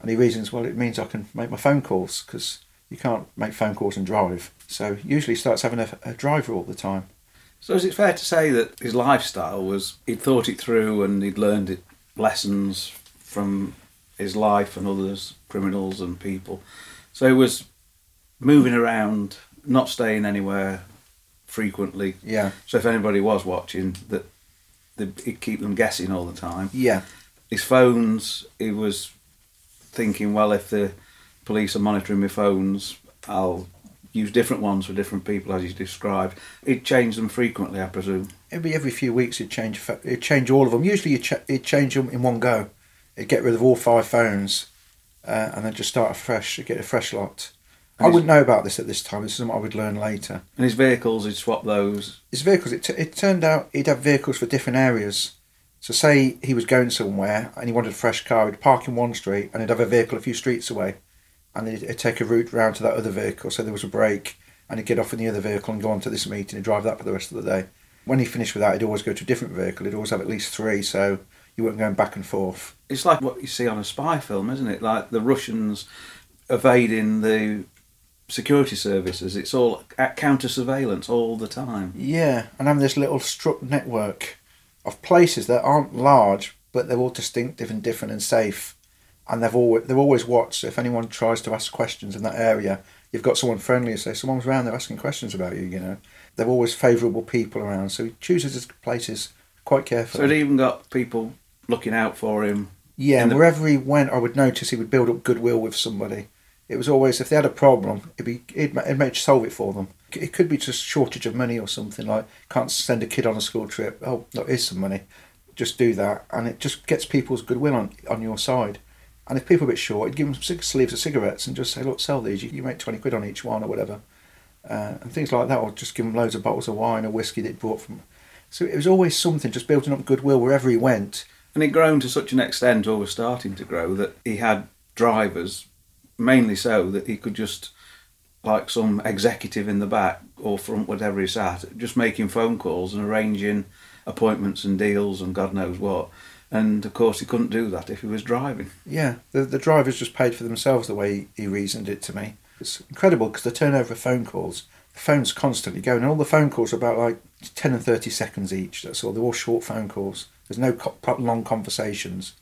And he reasons, well, it means I can make my phone calls, because you can't make phone calls and drive. So usually he starts having a, a driver all the time. So is it fair to say that his lifestyle was, he'd thought it through and he'd learned it, lessons from his life and others, criminals and people. So he was moving around, not staying anywhere frequently. Yeah. So if anybody was watching, that it'd keep them guessing all the time. Yeah. His phones, he was thinking, well, if the police are monitoring my phones, I'll use different ones for different people, as you described. He'd change them frequently, I presume. Every every few weeks he'd change, he'd change all of them. Usually he'd, ch- he'd change them in one go. He'd get rid of all five phones uh, and then just start afresh, he'd get a fresh lot. And I wouldn't know about this at this time. This is something I would learn later. And his vehicles, he'd swap those? His vehicles, it, t- it turned out he'd have vehicles for different areas. So say he was going somewhere and he wanted a fresh car, he'd park in one street and he'd have a vehicle a few streets away, and he'd, he'd take a route round to that other vehicle, so there was a break, and he'd get off in the other vehicle and go on to this meeting and drive that for the rest of the day. When he finished with that, he'd always go to a different vehicle. He'd always have at least three, so you weren't going back and forth. It's like what you see on a spy film, isn't it? Like the Russians evading the security services. It's all at counter-surveillance all the time. Yeah, and having this little struck network of places that aren't large, but they're all distinctive and different and safe. And they've always, they're always watched, so if anyone tries to ask questions in that area, you've got someone friendly and say, someone's around, they're asking questions about you, you know. They're always favourable people around, so he chooses his places quite carefully. So he'd even got people looking out for him? Yeah, and the... wherever he went, I would notice he would build up goodwill with somebody. It was always, if they had a problem, it'd be, it'd, it'd make solve it for them. It could be just shortage of money or something, like, can't send a kid on a school trip, oh, no, here's some money, just do that. And it just gets people's goodwill on, on your side. And if people are a bit short, he'd give them six sleeves of cigarettes and just say, look, sell these, you, you make twenty quid on each one or whatever. Uh, and things like that, or just give them loads of bottles of wine or whiskey that he'd brought from. So it was always something, just building up goodwill wherever he went. And it grown to such an extent, or was starting to grow, that he had drivers, mainly so that he could just, like some executive in the back or front, whatever he sat, just making phone calls and arranging appointments and deals and God knows what. And, of course, he couldn't do that if he was driving. Yeah, the, the drivers just paid for themselves the way he, he reasoned it to me. It's incredible because the turnover of phone calls, the phone's constantly going, and all the phone calls are about, like, ten and thirty seconds each. That's all. They're all short phone calls. There's no co- long conversations.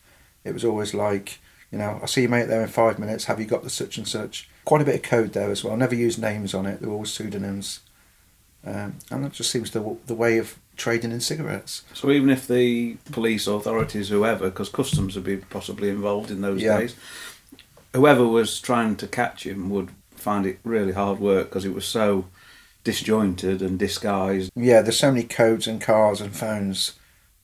It was always like, you know, I see you, mate, there in five minutes. Have you got the such and such? Quite a bit of code there as well. Never used names on it. They're all pseudonyms. Um, and that just seems the, the way of trading in cigarettes. So even if the police, authorities, whoever, because customs would be possibly involved in those yeah. days, whoever was trying to catch him would find it really hard work because it was so disjointed and disguised. Yeah, there's so many codes and cars and phones.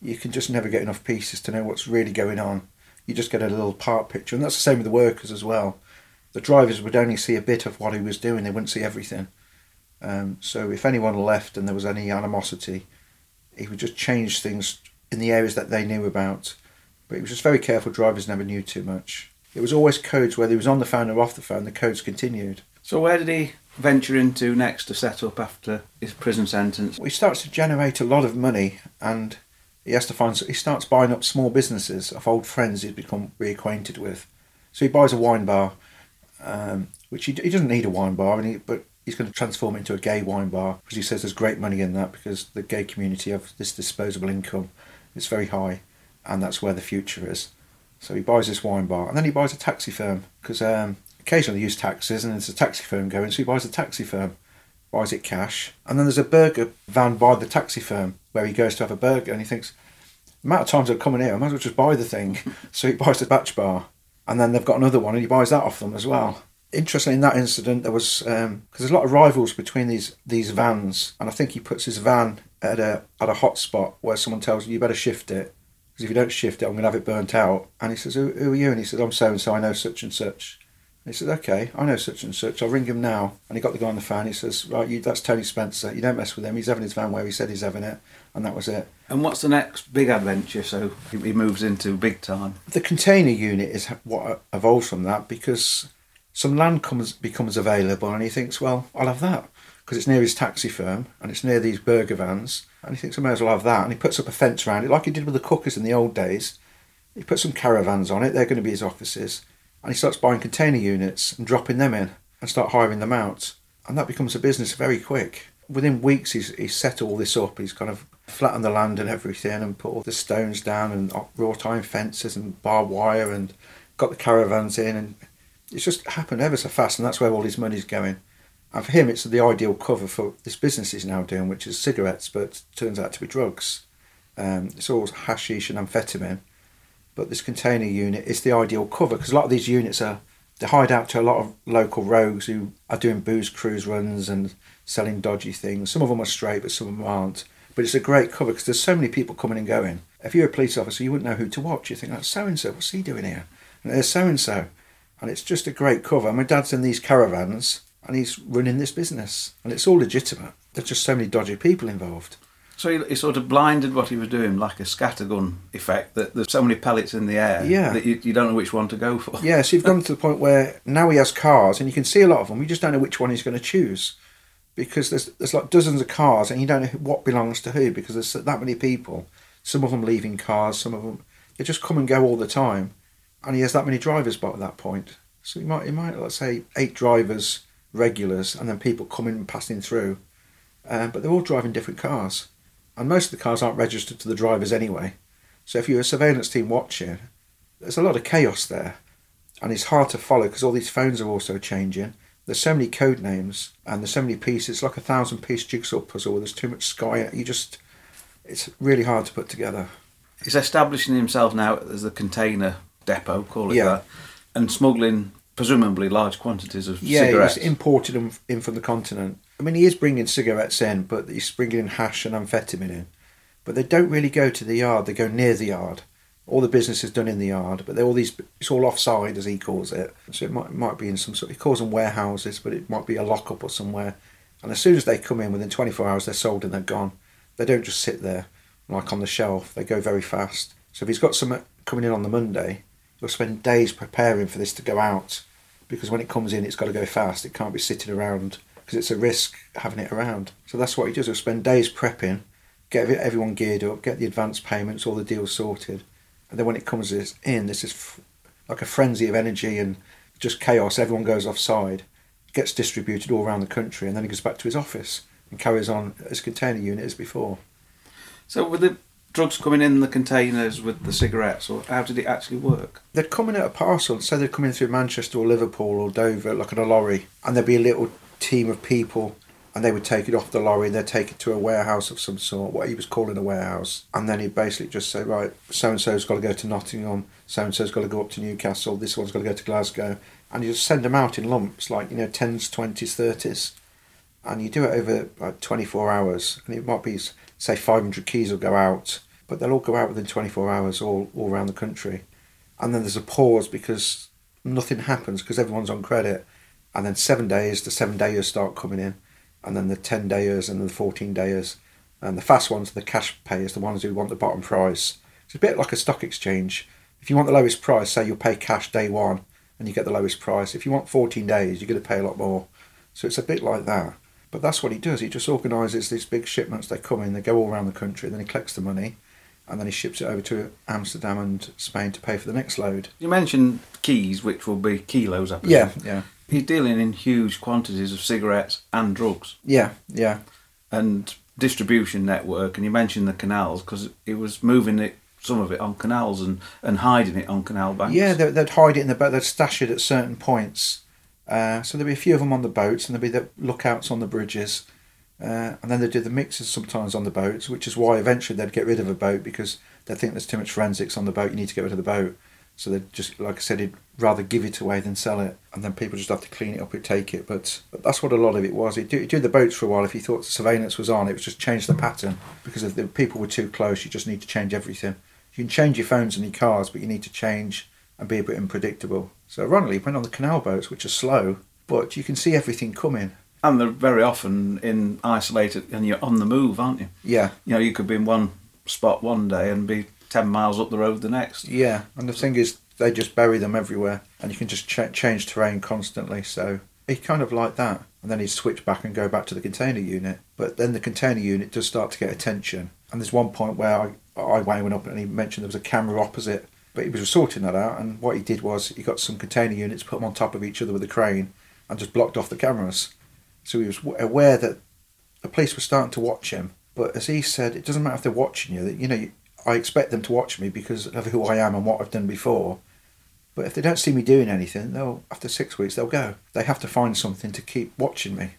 You can just never get enough pieces to know what's really going on. You just get a little part picture. And that's the same with the workers as well. The drivers would only see a bit of what he was doing. They wouldn't see everything. Um, so if anyone left and there was any animosity, he would just change things in the areas that they knew about. But he was just very careful. Drivers never knew too much. It was always codes, whether he was on the phone or off the phone, the codes continued. So where did he venture into next to set up after his prison sentence? Well, he starts to generate a lot of money, and he has to find. He starts buying up small businesses of old friends he'd become reacquainted with. So he buys a wine bar, um, which he, he doesn't need a wine bar, and he, but he's going to transform it into a gay wine bar because he says there's great money in that because the gay community have this disposable income. It's very high, and that's where the future is. So he buys this wine bar, and then he buys a taxi firm because um, occasionally they use taxis, and there's a taxi firm going, so he buys a taxi firm, buys it cash. And then there's a burger van by the taxi firm where he goes to have a burger, and he thinks, the amount of times I've come in here, I might as well just buy the thing. So he buys the batch bar, and then they've got another one, and he buys that off them as well. Interestingly, in that incident, there was because um, there's a lot of rivals between these these vans, and I think he puts his van at a at a hot spot where someone tells him, you better shift it, because if you don't shift it, I'm going to have it burnt out. And he says, who, who are you? And he says, I'm so and so, I know such and such. He said, okay, I know such and such, I'll ring him now. And he got the guy on the phone, he says, right, you, that's Tony Spencer, you don't mess with him, he's having his van where he said he's having it, and that was it. And what's the next big adventure, so he moves into big time? The container unit is what evolves from that, because some land comes becomes available and he thinks, well, I'll have that, because it's near his taxi firm, and it's near these burger vans, and he thinks I may as well have that, and he puts up a fence around it, like he did with the cookers in the old days. He puts some caravans on it, they're going to be his offices. And he starts buying container units and dropping them in and start hiring them out. And that becomes a business very quick. Within weeks, he's, he's set all this up. He's kind of flattened the land and everything and put all the stones down and wrought iron fences and barbed wire and got the caravans in. And it's just happened ever so fast, and that's where all his money's going. And for him, it's the ideal cover for this business he's now doing, which is cigarettes, but turns out to be drugs. Um, it's all hashish and amphetamine. But this container unit is the ideal cover, because a lot of these units are, they hide out to a lot of local rogues who are doing booze cruise runs and selling dodgy things. Some of them are straight, but some of them aren't. But it's a great cover because there's so many people coming and going. If you're a police officer, you wouldn't know who to watch. You think, that's so-and-so, what's he doing here? And there's so-and-so. And it's just a great cover. My dad's in these caravans and he's running this business. And it's all legitimate. There's just so many dodgy people involved. So he, he sort of blinded what he was doing, like a scattergun effect, that there's so many pellets in the air yeah. that you, you don't know which one to go for. Yeah, so you've gone to the point where now he has cars, and you can see a lot of them, you just don't know which one he's going to choose, because there's there's like dozens of cars, and you don't know what belongs to who, because there's that many people. Some of them leaving cars, some of them, they just come and go all the time, and he has that many drivers by that point. So he might, he might let's say, eight drivers, regulars, and then people coming and passing through, um, but they're all driving different cars. And most of the cars aren't registered to the drivers anyway. So if you're a surveillance team watching, there's a lot of chaos there. And it's hard to follow because all these phones are also changing. There's so many code names and there's so many pieces. It's like a thousand piece jigsaw puzzle where there's too much sky. You just, it's really hard to put together. He's establishing himself now as the container depot, call it yeah. that, and smuggling presumably large quantities of yeah, cigarettes. Yeah, he's imported them in from the continent. I mean, he is bringing cigarettes in, but he's bringing hash and amphetamine in. But they don't really go to the yard, they go near the yard. All the business is done in the yard, but they're all these, it's all offside, as he calls it. So it might, it might be in some sort, he calls them warehouses, but it might be a lockup or somewhere. And as soon as they come in, within twenty-four hours, they're sold and they're gone. They don't just sit there, like on the shelf, they go very fast. So if he's got some coming in on the Monday, he'll spend days preparing for this to go out, because when it comes in, it's got to go fast. It can't be sitting around, because it's a risk having it around. So that's what he does. He'll spend days prepping, get everyone geared up, get the advance payments, all the deals sorted. And then when it comes in, this is f- like a frenzy of energy and just chaos. Everyone goes offside, gets distributed all around the country, and then he goes back to his office and carries on his container unit as before. So with the drugs coming in the containers with the cigarettes, or how did it actually work? They'd come in at a parcel. Say they'd come in through Manchester or Liverpool or Dover, like on a lorry, and there'd be a little team of people, and they would take it off the lorry and they'd take it to a warehouse of some sort, what he was calling a warehouse, and then he'd basically just say, right, so-and-so's got to go to Nottingham, so-and-so's got to go up to Newcastle, this one's got to go to Glasgow, and you just send them out in lumps, like, you know, tens, twenties, thirties, and you do it over like twenty-four hours, and it might be, say, five hundred keys will go out, but they'll all go out within twenty-four hours all, all around the country. And then there's a pause because nothing happens, because everyone's on credit. And then seven days, the seven-dayers start coming in, and then the ten-dayers and the fourteen-dayers. And the fast ones are the cash payers, the ones who want the bottom price. It's a bit like a stock exchange. If you want the lowest price, say you'll pay cash day one and you get the lowest price. If you want fourteen days, you're going to pay a lot more. So it's a bit like that. But that's what he does. He just organises these big shipments. They come in, they go all around the country, then he collects the money, and then he ships it over to Amsterdam and Spain to pay for the next load. You mentioned keys, which will be kilos, I presume. Yeah, yeah. He's dealing in huge quantities of cigarettes and drugs. Yeah, yeah. And distribution network, and you mentioned the canals, because he was moving it, some of it on canals and, and hiding it on canal banks. Yeah, they'd, they'd hide it in the boat, they'd stash it at certain points. Uh, so there'd be a few of them on the boats, and there'd be the lookouts on the bridges. Uh, and then they'd do the mixes sometimes on the boats, which is why eventually they'd get rid of a boat, because they'd think there's too much forensics on the boat, you need to get rid of the boat. So they'd just, like I said, he'd rather give it away than sell it. And then people just have to clean it up and take it. But, but that's what a lot of it was. He'd do, he'd do the boats for a while. If he thought surveillance was on, it would just change the pattern. Because if the people were too close, you just need to change everything. You can change your phones and your cars, but you need to change and be a bit unpredictable. So ironically, went on the canal boats, which are slow, but you can see everything coming. And they're very often in isolated, and you're on the move, aren't you? Yeah. You know, you could be in one spot one day and be ten miles up the road the next. Yeah, and the thing is, they just bury them everywhere, and you can just ch- change terrain constantly, so he kind of liked that. And then he'd switch back and go back to the container unit. But then the container unit does start to get attention. And there's one point where I, I went up and he mentioned there was a camera opposite, but he was sorting that out, and what he did was he got some container units, put them on top of each other with a crane, and just blocked off the cameras. So he was aware that the police were starting to watch him. But as he said, it doesn't matter if they're watching you. That, you know, I expect them to watch me because of who I am and what I've done before. But if they don't see me doing anything, they'll after six weeks, they'll go. They have to find something to keep watching me.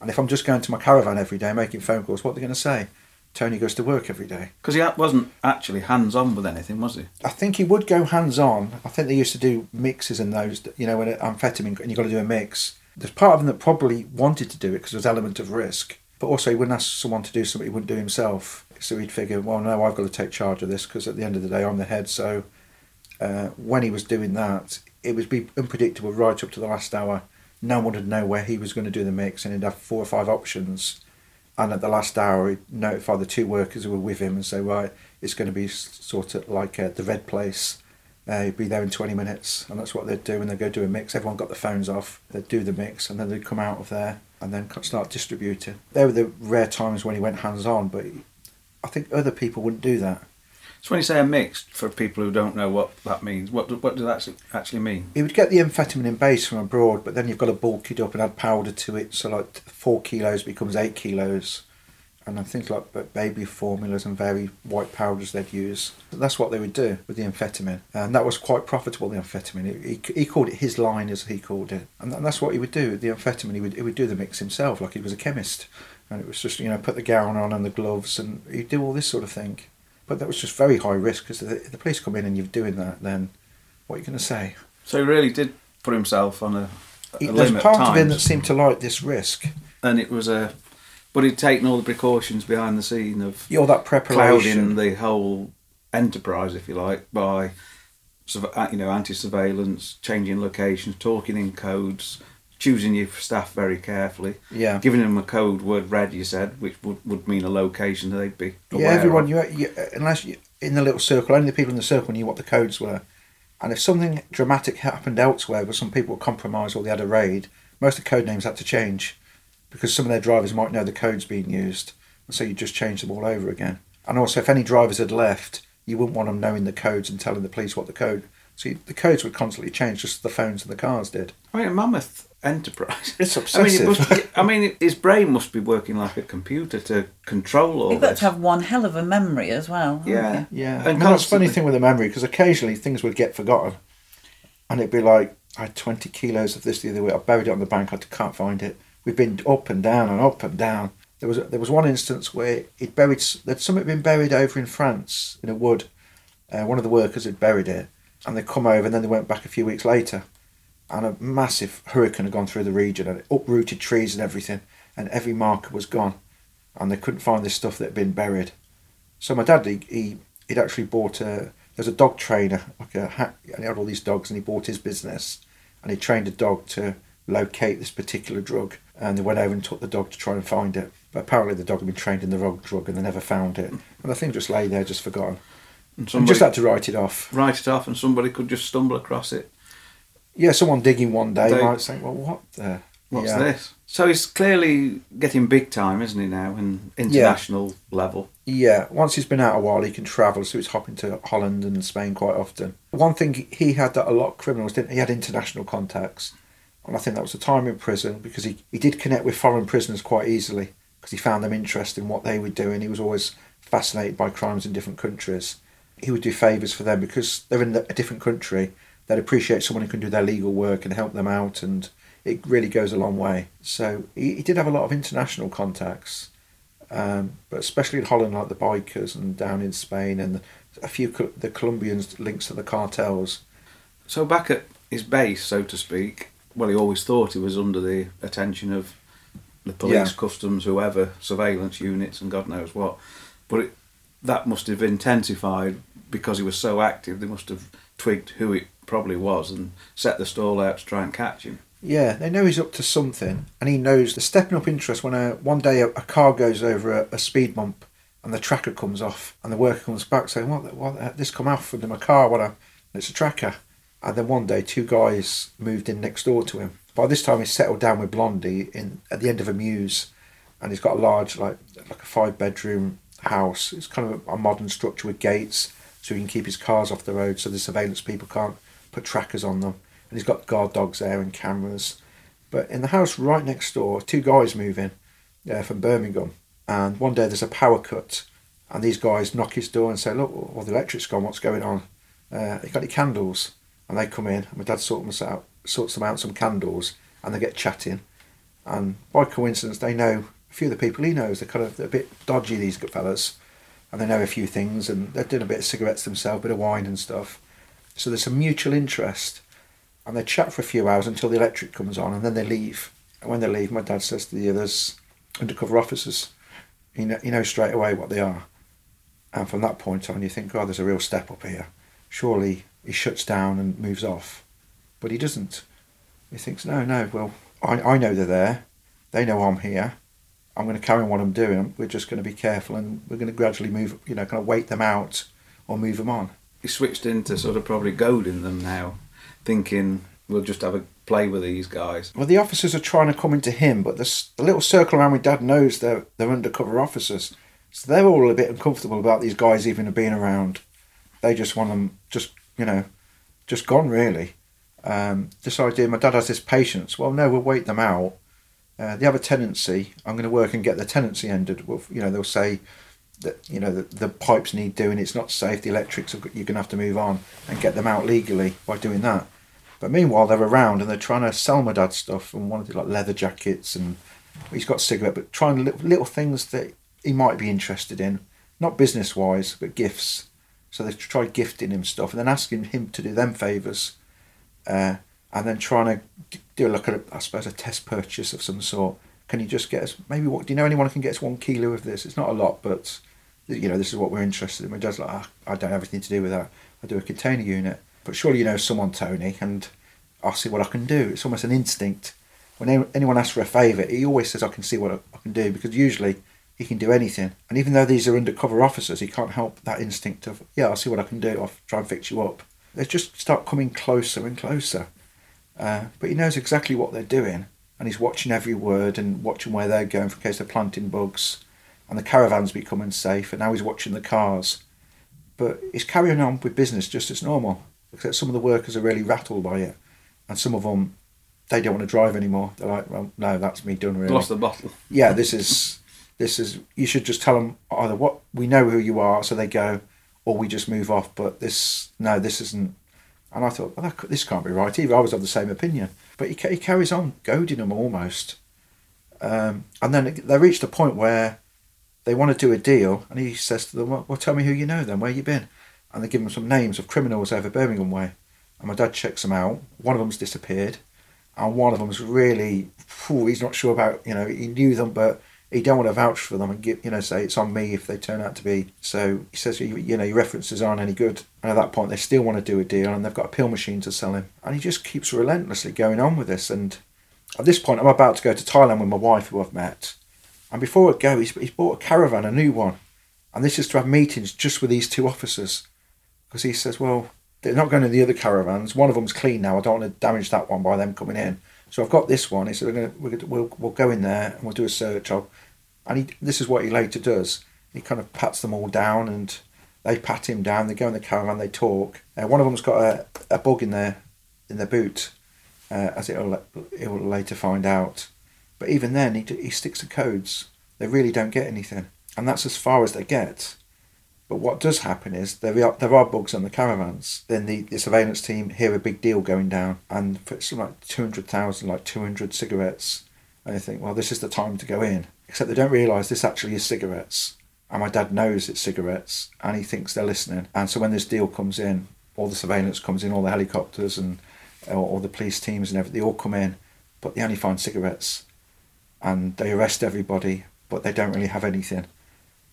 And if I'm just going to my caravan every day making phone calls, what are they going to say? Tony goes to work every day. Because he wasn't actually hands-on with anything, was he? I think he would go hands-on. I think they used to do mixes in those, you know, when amphetamine, and you've got to do a mix. There's part of him that probably wanted to do it because there was an element of risk. But also he wouldn't ask someone to do something he wouldn't do himself. So he'd figure, well, no, I've got to take charge of this because at the end of the day, I'm the head, so... Uh, when he was doing that, it would be unpredictable right up to the last hour. No one would know where he was going to do the mix, and he'd have four or five options. And at the last hour, he'd notify the two workers who were with him and say, right, it's going to be sort of like uh, the red place. Uh, he'd be there in twenty minutes. And that's what they'd do, and they'd go do a mix. Everyone got the phones off. They'd do the mix, and then they'd come out of there and then start distributing. There were the rare times when he went hands-on, but I think other people wouldn't do that. So when you say a mix, for people who don't know what that means, what do, what does that actually mean? You would get the amphetamine in base from abroad, but then you've got to bulk it up and add powder to it. So like four kilos becomes eight kilos. And then things like baby formulas and very white powders they'd use. But that's what they would do with the amphetamine. And that was quite profitable, the amphetamine. He, he, he called it his line, as he called it. And that's what he would do with the amphetamine. He would, he would do the mix himself, like he was a chemist. And it was just, you know, put the gown on and the gloves, and he'd do all this sort of thing. But that was just very high risk, because if the police come in and you're doing that, then what are you going to say? So he really did put himself on a, a he, limit at times. There's part of him that seemed to like this risk. And it was a... But he'd taken all the precautions behind the scene of... All that preparation. Clouding the whole enterprise, if you like, by, you know, anti-surveillance, changing locations, talking in codes, choosing your staff very carefully, yeah, giving them a code word red, you said, which would, would mean a location that they'd be aware yeah, everyone, of. You, you, unless you, in the little circle, only the people in the circle knew what the codes were. And if something dramatic happened elsewhere, where some people were compromised or they had a raid, most of the code names had to change because some of their drivers might know the code's being used. And so you just change them all over again. And also, if any drivers had left, you wouldn't want them knowing the codes and telling the police what the code... So the codes would constantly change, just the phones and the cars did. I mean, mammoth... enterprise. It's obsessive. I mean, it must, I mean, his brain must be working like a computer to control all this. You've got this. To have one hell of a memory as well. Yeah, you? yeah. And I mean, that's the funny thing with a memory, because occasionally things would get forgotten, and it'd be like, I had twenty kilos of this the other week. I buried it on the bank. I can't find it. We've been up and down and up and down. There was there was one instance where it buried. There'd something been buried over in France in a wood. Uh, one of the workers had buried it, and they come over, and then they went back a few weeks later. And a massive hurricane had gone through the region, and it uprooted trees and everything, and every marker was gone, and they couldn't find this stuff that had been buried. So my dad, he, he he'd actually bought a there's a dog trainer, like a hat, and he had all these dogs, and he bought his business, and he trained a dog to locate this particular drug, and they went over and took the dog to try and find it. But apparently the dog had been trained in the wrong drug, and they never found it, and the thing just lay there, just forgotten. And somebody and just had to write it off. Write it off, and somebody could just stumble across it. Yeah, someone digging one day they, might think, well, what the... What's yeah. this? So he's clearly getting big time, isn't he, now, in international yeah. level? Yeah, once he's been out a while, he can travel, so he's hopping to Holland and Spain quite often. One thing he had that a lot of criminals didn't, he had international contacts, and I think that was the time in prison, because he, he did connect with foreign prisoners quite easily, because he found them interested in what they were doing. He was always fascinated by crimes in different countries. He would do favours for them, because they're in a different country. They'd appreciate someone who can do their legal work and help them out, and it really goes a long way. So he, he did have a lot of international contacts, um, but especially in Holland, like the bikers, and down in Spain, and a few co- the Colombians links to the cartels. So back at his base, so to speak, well, he always thought he was under the attention of the police, yeah. customs, whoever, surveillance units, and God knows what. But it, that must have intensified because he was so active. They must have twigged who it probably was and set the stall out to try and catch him. Yeah, they know he's up to something, and he knows the stepping up interest when a, one day a, a car goes over a, a speed bump and the tracker comes off and the worker comes back saying, what the, what the heck, this come off under my car, what a, it's a tracker. And then one day two guys moved in next door to him. By this time he's settled down with Blondie in at the end of a mews, and he's got a large, like like a five bedroom house. It's kind of a, a modern structure with gates so he can keep his cars off the road so the surveillance people can't put trackers on them. And he's got guard dogs there and cameras. But in the house right next door, two guys move in uh, from Birmingham. And one day there's a power cut. And these guys knock his door and say, look, well, the electric's gone, what's going on? Uh, you got any candles? And they come in. And my dad sort them out, sorts them out some candles. And they get chatting. And by coincidence, they know a few of the people he knows. They're kind of they're a bit dodgy, these good fellas. And they know a few things. And they're doing a bit of cigarettes themselves, a bit of wine and stuff. So there's some mutual interest. And they chat for a few hours until the electric comes on, and then they leave. And when they leave, my dad says to the others, undercover officers, you know, you know straight away what they are. And from that point on, you think, oh, there's a real step up here. Surely he shuts down and moves off. But he doesn't. He thinks, no, no, well, I, I know they're there. They know I'm here. I'm going to carry on what I'm doing. We're just going to be careful, and we're going to gradually move, you know, kind of wait them out or move them on. He switched into sort of probably goading them now, thinking we'll just have a play with these guys. Well, the officers are trying to come into him, but this, the little circle around my dad knows they're, they're undercover officers. So they're all a bit uncomfortable about these guys even being around. They just want them just, you know, just gone, really. Um, this idea, my dad has this patience. Well, no, we'll wait them out. Uh, they have a tenancy. I'm going to work and get the tenancy ended. Well, you know, they'll say that, you know, the, the pipes need doing, it's not safe, the electrics, you're going to have to move on and get them out legally by doing that. But meanwhile, they're around and they're trying to sell my dad stuff and wanted like leather jackets, and he's got cigarette, but trying little, little things that he might be interested in, not business-wise, but gifts. So they've tried gifting him stuff and then asking him to do them favours, uh, and then trying to do like a, I suppose, a test purchase of some sort. Can you just get us, maybe, what, do you know anyone who can get us one kilo of this? It's not a lot, but you know, this is what we're interested in. My dad's like, oh, I don't have anything to do with that. I do a container unit. But surely you know someone, Tony, and I'll see what I can do. It's almost an instinct. When anyone asks for a favour, he always says, I can see what I can do, because usually he can do anything. And even though these are undercover officers, he can't help that instinct of, yeah, I'll see what I can do. I'll try and fix you up. They just start coming closer and closer. Uh, but he knows exactly what they're doing, and he's watching every word and watching where they're going in case they're planting bugs. And the caravan's becoming safe, and now he's watching the cars. But he's carrying on with business just as normal, except some of the workers are really rattled by it. And some of them, they don't want to drive anymore. They're like, well, no, that's me done, really. Lost the bottle. Yeah, this is, this is, you should just tell them either what, we know who you are, so they go, or we just move off, but this, no, this isn't. And I thought, well, that, this can't be right either. I was of the same opinion. But he, he carries on goading them almost. Um, and then they reached a point where they want to do a deal, and he says to them, well, tell me who you know then, where you been? And they give him some names of criminals over Birmingham way. And my dad checks them out. One of them's disappeared, and one of them's really, phew, he's not sure about, you know, he knew them, but he don't want to vouch for them and give, you know, say it's on me if they turn out to be. So he says, you, you know, your references aren't any good. And at that point, they still want to do a deal, and they've got a pill machine to sell him. And he just keeps relentlessly going on with this. And at this point, I'm about to go to Thailand with my wife, who I've met. And before I go, he's, he's bought a caravan, a new one. And this is to have meetings just with these two officers. Because he says, well, they're not going to the other caravans. One of them's clean now. I don't want to damage that one by them coming in. So I've got this one. He said, we're going to, we're going to, we'll, we'll go in there and we'll do a search. I'll, and he, this is what he later does. He kind of pats them all down, and they pat him down. They go in the caravan, they talk. Uh, one of them's got a, a bug in their, in their boot, uh, as it will, it will later find out. But even then, he, he sticks to codes. They really don't get anything. And that's as far as they get. But what does happen is there are, there are bugs on the caravans. Then the, the surveillance team hear a big deal going down, and for something like two hundred thousand, like two hundred cigarettes. And they think, well, this is the time to go in. Except they don't realise this actually is cigarettes. And my dad knows it's cigarettes, and he thinks they're listening. And so when this deal comes in, all the surveillance comes in, all the helicopters and all the police teams and everything, they all come in, but they only find cigarettes. And they arrest everybody, but they don't really have anything.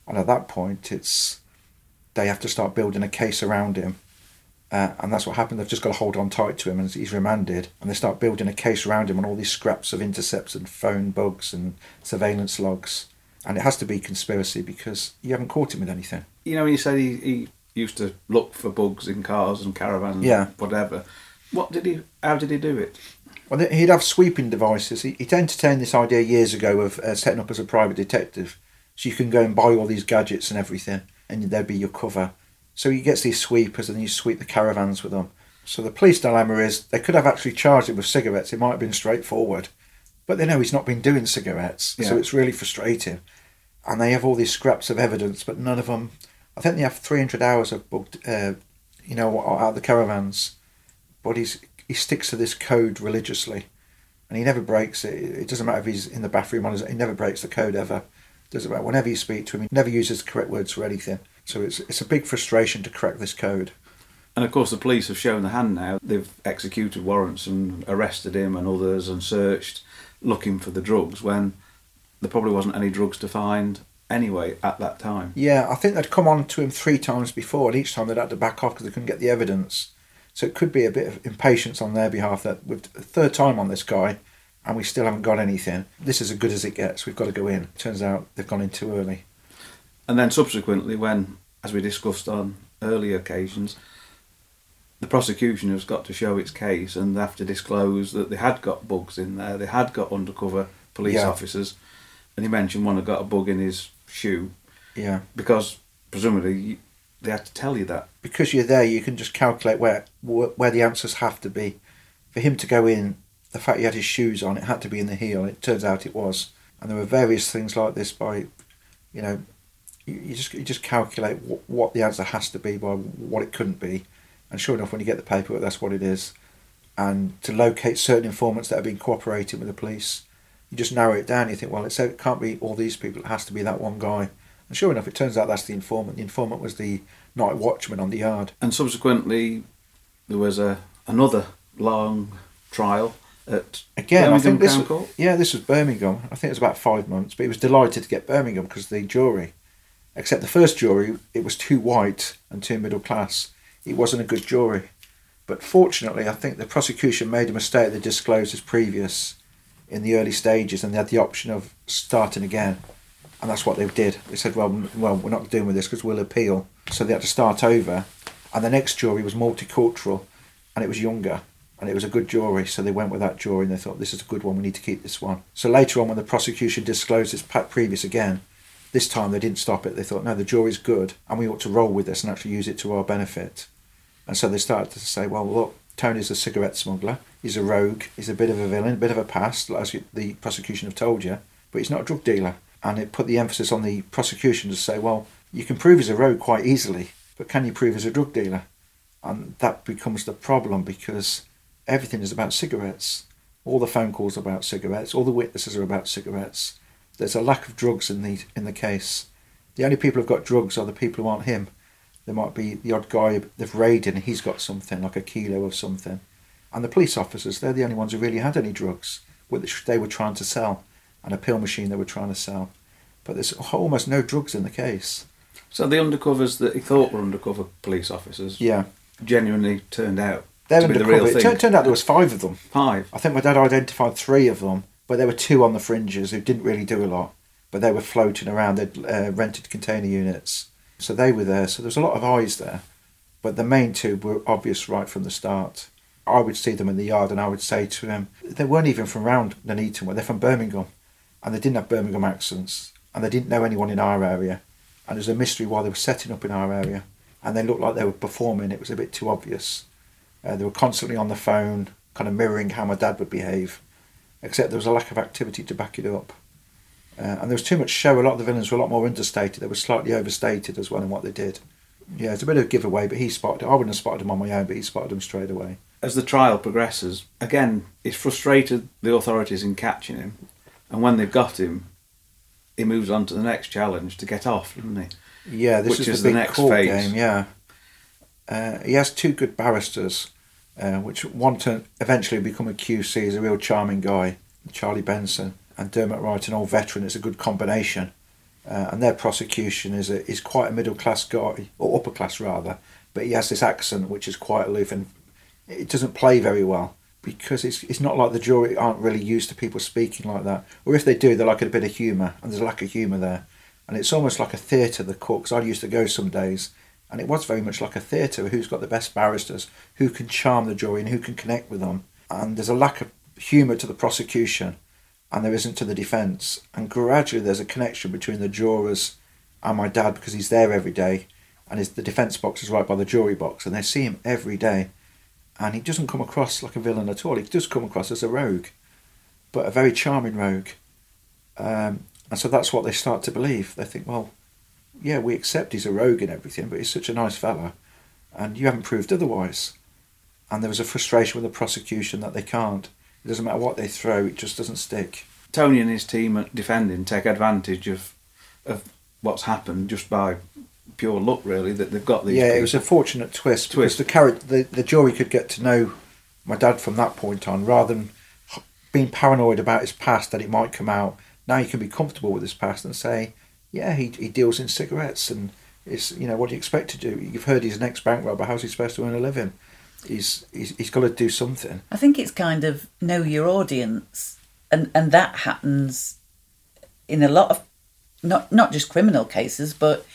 And at that point, it's they have to start building a case around him. Uh, and that's what happened. They've just got to hold on tight to him, and he's remanded. And they start building a case around him on all these scraps of intercepts and phone bugs and surveillance logs. And it has to be conspiracy because you haven't caught him with anything. You know, when you said he, he used to look for bugs in cars and caravans yeah. and whatever, what did he? How did he do it? Well, he'd have sweeping devices. He, he'd entertained this idea years ago of uh, setting up as a private detective. So you can go and buy all these gadgets and everything, and there'd be your cover. So he gets these sweepers and you sweep the caravans with them. So the police dilemma is they could have actually charged him with cigarettes. It might have been straightforward. But they know he's not been doing cigarettes. Yeah. So it's really frustrating. And they have all these scraps of evidence, but none of them... I think they have three hundred hours of booked, uh, you know, out of the caravans. But he's, he sticks to this code religiously. And he never breaks it. It doesn't matter if he's in the bathroom on his... He never breaks the code ever. It doesn't matter. Whenever you speak to him, he never uses the correct words for anything. So it's it's a big frustration to crack this code. And of course the police have shown the hand now. They've executed warrants and arrested him and others and searched, looking for the drugs, when there probably wasn't any drugs to find anyway at that time. Yeah, I think they'd come on to him three times before, and each time they'd had to back off because they couldn't get the evidence. So it could be a bit of impatience on their behalf that we've a third time on this guy and we still haven't got anything. This is as good as it gets. We've got to go in. Turns out they've gone in too early. And then subsequently when, as we discussed on earlier occasions, the prosecution has got to show its case and they have to disclose that they had got bugs in there, they had got undercover police yeah. officers, and he mentioned one had got a bug in his shoe. Yeah. Because presumably they had to tell you that. Because you're there, you can just calculate where where the answers have to be. For him to go in, the fact he had his shoes on, it had to be in the heel. It turns out it was. And there were various things like this by, you know... You just you just calculate what, what the answer has to be by what it couldn't be. And sure enough, when you get the paperwork, that's what it is. And to locate certain informants that have been cooperating with the police, you just narrow it down. You think, well, it's, it can't be all these people. It has to be that one guy. And sure enough, it turns out that's the informant. The informant was the night watchman on the yard. And subsequently, there was a another long trial at Again, Birmingham I think this Crown Court. Yeah, this was Birmingham. I think it was about five months. But he was delighted to get Birmingham because the jury... Except the first jury, it was too white and too middle class. It wasn't a good jury. But fortunately, I think the prosecution made a mistake. They disclosed his previous in the early stages and they had the option of starting again. And that's what they did. They said, well, well we're not doing with this because we'll appeal. So they had to start over. And the next jury was multicultural and it was younger. And it was a good jury, so they went with that jury and they thought, this is a good one, we need to keep this one. So later on, when the prosecution disclosed his previous again, this time they didn't stop it. They thought, no, the jury's good and we ought to roll with this and actually use it to our benefit. And so they started to say, well, look, Tony's a cigarette smuggler. He's a rogue. He's a bit of a villain, a bit of a past, as the prosecution have told you, but he's not a drug dealer. And it put the emphasis on the prosecution to say, well, you can prove he's a rogue quite easily, but can you prove he's a drug dealer? And that becomes the problem because everything is about cigarettes. All the phone calls are about cigarettes. All the witnesses are about cigarettes. There's a lack of drugs in the in the case. The only people who've got drugs are the people who aren't him. There might be the odd guy they've raided and he's got something, like a kilo of something. And the police officers, they're the only ones who really had any drugs, which they were trying to sell, and a pill machine they were trying to sell. But there's almost no drugs in the case. So the undercovers that he thought were undercover police officers yeah. genuinely turned out they're to be the real thing. It t- turned out there was five of them. Five? I think my dad identified three of them. But there were two on the fringes who didn't really do a lot, but they were floating around. They'd uh, rented container units. So they were there. So there's a lot of eyes there. But the main two were obvious right from the start. I would see them in the yard and I would say to them, they weren't even from round Nuneaton, they're from Birmingham. And they didn't have Birmingham accents. And they didn't know anyone in our area. And there's a mystery why they were setting up in our area. And they looked like they were performing. It was a bit too obvious. Uh, they were constantly on the phone, kind of mirroring how my dad would behave. Except there was a lack of activity to back it up. Uh, and there was too much show. A lot of the villains were a lot more understated. They were slightly overstated as well in what they did. Yeah, it's a bit of a giveaway, but he spotted it. I wouldn't have spotted him on my own, but he spotted him straight away. As the trial progresses, again, it's frustrated the authorities in catching him. And when they've got him, he moves on to the next challenge to get off, doesn't he? Yeah, this Which is, is the, the next phase. Game, yeah. Uh, he has two good barristers. Uh, which one to eventually become a Q C. He's a real charming guy, Charlie Benson, and Dermot Wright, an old veteran. It's a good combination. uh, and their prosecution is a, is quite a middle class guy, or upper class rather, but he has this accent which is quite aloof and it doesn't play very well, because it's it's not like the jury aren't really used to people speaking like that, or if they do, they like a bit of humour, and there's a lack of humour there, and it's almost like a theatre, the court, because I used to go some days, and it was very much like a theatre, who's got the best barristers, who can charm the jury and who can connect with them, and there's a lack of humour to the prosecution, and there isn't to the defence, and gradually there's a connection between the jurors and my dad, because he's there every day, and his, the defence box is right by the jury box, and they see him every day, and he doesn't come across like a villain at all. He does come across as a rogue, but a very charming rogue, um, and so that's what they start to believe. They think, well, yeah, we accept he's a rogue and everything, but he's such a nice fella, and you haven't proved otherwise. And there was a frustration with the prosecution that they can't. It doesn't matter what they throw, it just doesn't stick. Tony and his team at defending take advantage of of what's happened just by pure luck, really, that they've got these. Yeah, people. It was a fortunate twist, twist. Because the, carrot, the, the jury could get to know my dad from that point on, rather than being paranoid about his past that it might come out. Now you can be comfortable with his past and say, yeah, he he deals in cigarettes and it's, you know, what do you expect to do? You've heard he's an ex-bank robber, how's he supposed to earn a living? He's, he's he's got to do something. I think it's kind of know your audience, and, and that happens in a lot of, not not just criminal cases, but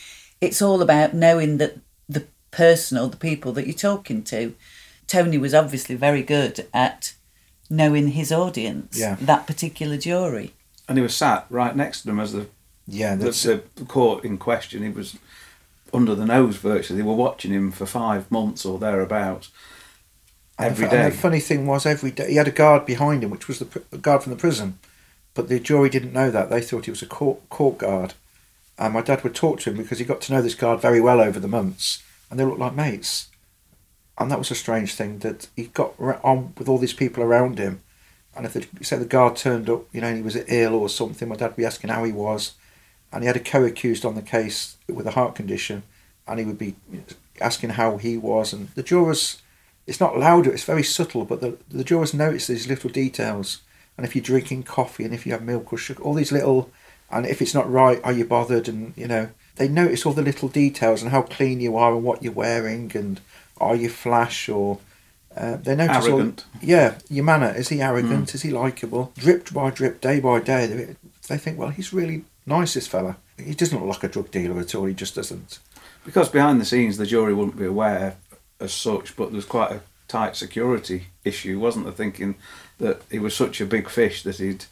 it's all about knowing that the person or the people that you're talking to. Tony was obviously very good at knowing his audience, yeah. That particular jury. And he was sat right next to them as the, yeah, that's the, the court in question. He was under the nose virtually. They were watching him for five months or thereabouts. Every and the, day. And the funny thing was, every day he had a guard behind him, which was the, the guard from the prison, but the jury didn't know that. They thought he was a court court guard, and my dad would talk to him because he got to know this guard very well over the months, and they looked like mates. And that was a strange thing that he got on with all these people around him, and if the, say the guard turned up, you know, and he was ill or something, my dad would be asking how he was, and he had a co-accused on the case with a heart condition, and he would be asking how he was, and the jurors. It's not louder, it's very subtle, but the, the jurors notice these little details. And if you're drinking coffee, and if you have milk or sugar, all these little, and if it's not right, are you bothered? And, you know, they notice all the little details and how clean you are and what you're wearing and are you flash or, uh, they notice arrogant. All, yeah, your manner. Is he arrogant? Mm. Is he likeable? Drip by drip, day by day, they, they think, well, he's really nice, this fella. He doesn't look like a drug dealer at all, he just doesn't. Because behind the scenes, the jury wouldn't be aware as such, but there's quite a tight security issue, wasn't there, thinking that he was such a big fish that he'd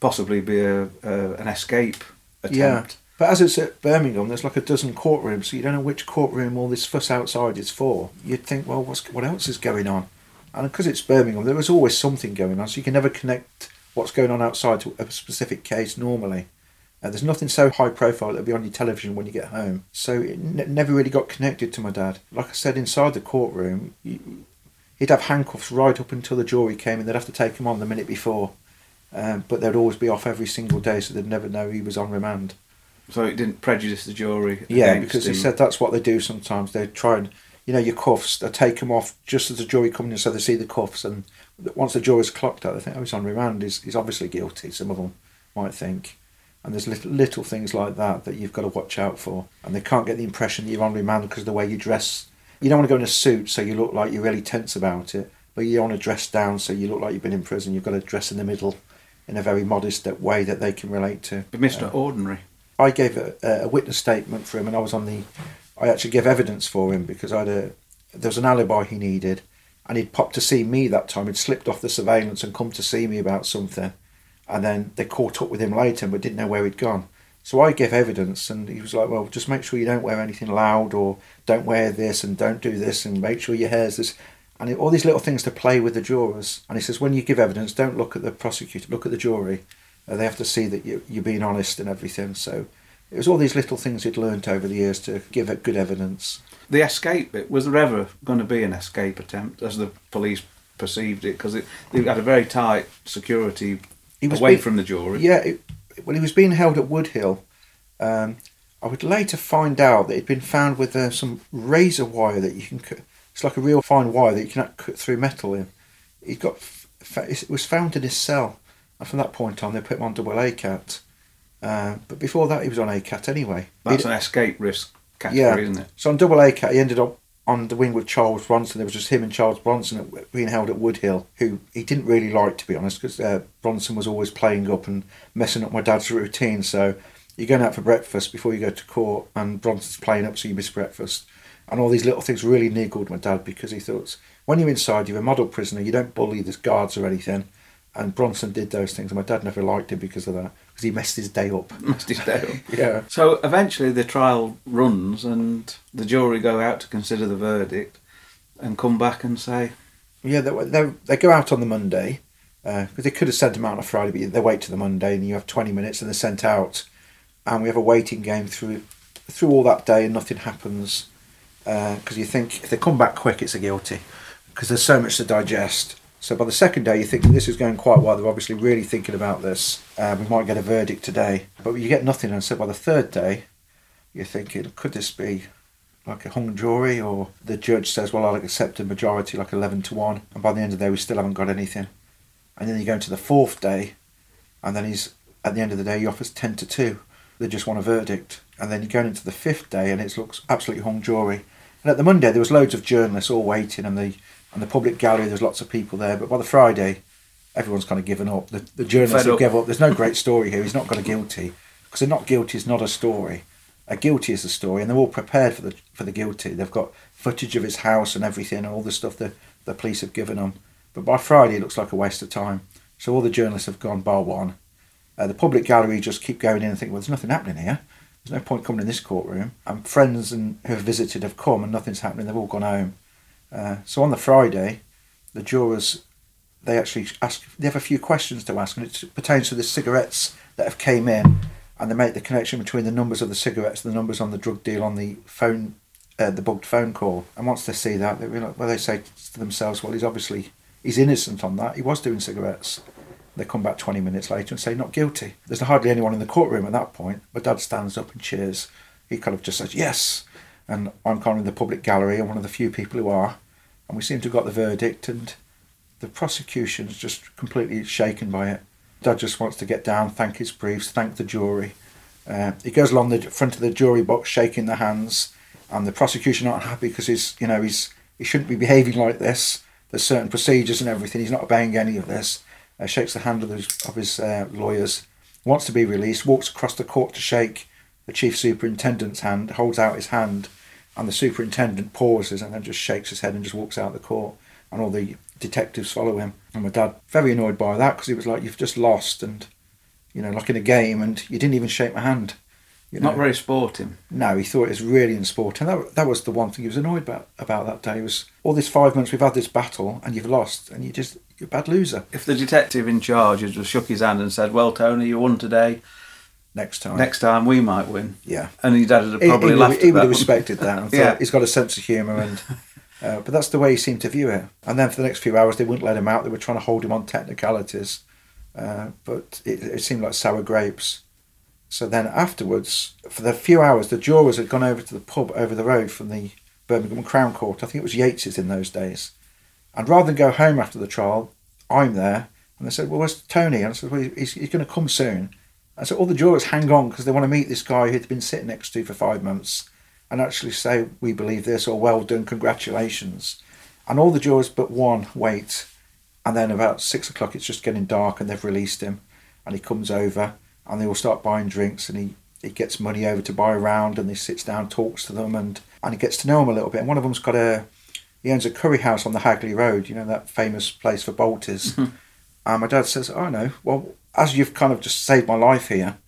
possibly be a, a an escape attempt. Yeah, but as it's at Birmingham, there's like a dozen courtrooms, so you don't know which courtroom all this fuss outside is for. You'd think, well, what's, what else is going on? And because it's Birmingham, there is always something going on, so you can never connect what's going on outside to a specific case normally. Uh, there's nothing so high profile that'll be on your television when you get home. So it n- never really got connected to my dad. Like I said, inside the courtroom, you, he'd have handcuffs right up until the jury came and they'd have to take him on the minute before. Um, but they'd always be off every single day, so they'd never know he was on remand. So it didn't prejudice the jury? Yeah, because him. He said that's what they do sometimes. They try and, you know, your cuffs, they take them off just as the jury come in, so they see the cuffs. And once the jury's clocked out, they think, oh, he's on remand, he's, he's obviously guilty, some of them might think. And there's little, little things like that that you've got to watch out for. And they can't get the impression that you're on remand because of the way you dress. You don't want to go in a suit so you look like you're really tense about it, but you don't want to dress down so you look like you've been in prison. You've got to dress in the middle in a very modest way that they can relate to. But Mister Uh, Ordinary. I gave a, a witness statement for him, and I was on the... I actually gave evidence for him because I had a, there was an alibi he needed, and he'd popped to see me that time. He'd slipped off the surveillance and come to see me about something. And then they caught up with him later but didn't know where he'd gone. So I gave evidence and he was like, well, just make sure you don't wear anything loud or don't wear this and don't do this and make sure your hair's this. And all these little things to play with the jurors. And he says, when you give evidence, don't look at the prosecutor, look at the jury. Uh, they have to see that you, you're being honest and everything. So it was all these little things he'd learnt over the years to give good evidence. The escape bit, was there ever going to be an escape attempt as the police perceived it? Because they had a very tight security... He was away being, from the jury. Yeah, it, well, he was being held at Woodhill. Um, I would later find out that he'd been found with uh, some razor wire that you can cut. It's like a real fine wire that you can cut through metal in. He got, f- f- was found in his cell, and from that point on, they put him on double A cat. Uh, but before that, he was on A C A T anyway. That's He'd, an escape risk category, yeah. isn't it? So on double A C A T, he ended up on the wing with Charles Bronson. There was just him and Charles Bronson at, being held at Woodhill, who he didn't really like, to be honest, because uh, Bronson was always playing up and messing up my dad's routine. So you're going out for breakfast before you go to court, and Bronson's playing up, so you miss breakfast. And all these little things really niggled my dad, because he thought, when you're inside, you're a model prisoner, you don't bully the guards or anything. And Bronson did those things, and my dad never liked him because of that, because he messed his day up. Messed his day up. Yeah. So eventually the trial runs, and the jury go out to consider the verdict and come back and say... Yeah, they, they, they go out on the Monday, because uh, they could have sent him out on a Friday, but they wait till the Monday, and you have twenty minutes, and they're sent out. And we have a waiting game through through all that day, and nothing happens, because uh, you think, if they come back quick, it's a guilty, because there's so much to digest. So by the second day, you think this is going quite well. They're obviously really thinking about this. Uh, we might get a verdict today. But you get nothing. And so by the third day, you're thinking, could this be like a hung jury? Or the judge says, well, I'll accept a majority, like eleven to one. And by the end of the day, we still haven't got anything. And then you go into the fourth day. And then he's at the end of the day, he offers ten to two. They just want a verdict. And then you're going into the fifth day, and it looks absolutely hung jury. And at the Monday, there was loads of journalists all waiting, and the... and the public gallery, there's lots of people there. But by the Friday, everyone's kind of given up. The, the journalists have given up. There's no great story here. He's not got a guilty. Because a not guilty is not a story. A guilty is a story. And they're all prepared for the for the guilty. They've got footage of his house and everything, and all the stuff that the police have given them. But by Friday, it looks like a waste of time. So all the journalists have gone bar one. Uh, the public gallery just keep going in and think, well, there's nothing happening here. There's no point coming in this courtroom. And friends and who have visited have come, and nothing's happening. They've all gone home. Uh, so on the Friday, the jurors, they actually ask, they have a few questions to ask, and it pertains to the cigarettes that have came in, and they make the connection between the numbers of the cigarettes and the numbers on the drug deal on the phone, uh, the bugged phone call. And once they see that, they realize, well, they say to themselves, well, he's obviously, he's innocent on that. He was doing cigarettes. They come back twenty minutes later and say, not guilty. There's hardly anyone in the courtroom at that point. My dad stands up and cheers. He kind of just says, yes. And I'm kind of in the public gallery, and one of the few people who are, and we seem to have got the verdict, and the prosecution's just completely shaken by it. Dad just wants to get down, thank his briefs, thank the jury. Uh, he goes along the front of the jury box, shaking their hands, and the prosecution aren't happy because he's, you know, he's he shouldn't be behaving like this. There's certain procedures and everything. He's not obeying any of this. Uh, shakes the hand of his, of his uh, lawyers, wants to be released, walks across the court to shake the chief superintendent's hand, holds out his hand, and the superintendent pauses and then just shakes his head and just walks out of the court, and all the detectives follow him. And my dad, very annoyed by that, because he was like, you've just lost, and, you know, like in a game, and you didn't even shake my hand. You know? Not very sporting. No, he thought it was really unsporting. That, that was the one thing he was annoyed about, about that day, was all these five months we've had this battle and you've lost, and you just, you're a bad loser. If the detective in charge had just shook his hand and said, well, Tony, you won today. Next time. Next time we might win. Yeah. And his dad would have probably he, he, laughed at that. He would have respected that. And yeah. He's got a sense of humour. and uh, But that's the way he seemed to view it. And then for the next few hours, they wouldn't let him out. They were trying to hold him on technicalities. Uh, but it, it seemed like sour grapes. So then afterwards, for the few hours, the jurors had gone over to the pub over the road from the Birmingham Crown Court. I think it was Yates's in those days. And rather than go home after the trial, I'm there. And they said, well, where's Tony? And I said, well, he's, he's going to come soon. And so all the jurors hang on because they want to meet this guy who'd been sitting next to for five months and actually say, we believe this, or well done, congratulations. And all the jurors but one wait. And then about six o'clock, it's just getting dark and they've released him. And he comes over and they all start buying drinks, and he, he gets money over to buy a round, and he sits down, talks to them, and, and he gets to know them a little bit. And one of them's got a, he owns a curry house on the Hagley Road, you know, that famous place for bolters. Mm-hmm. And my dad says, oh no, well, as you've kind of just saved my life here,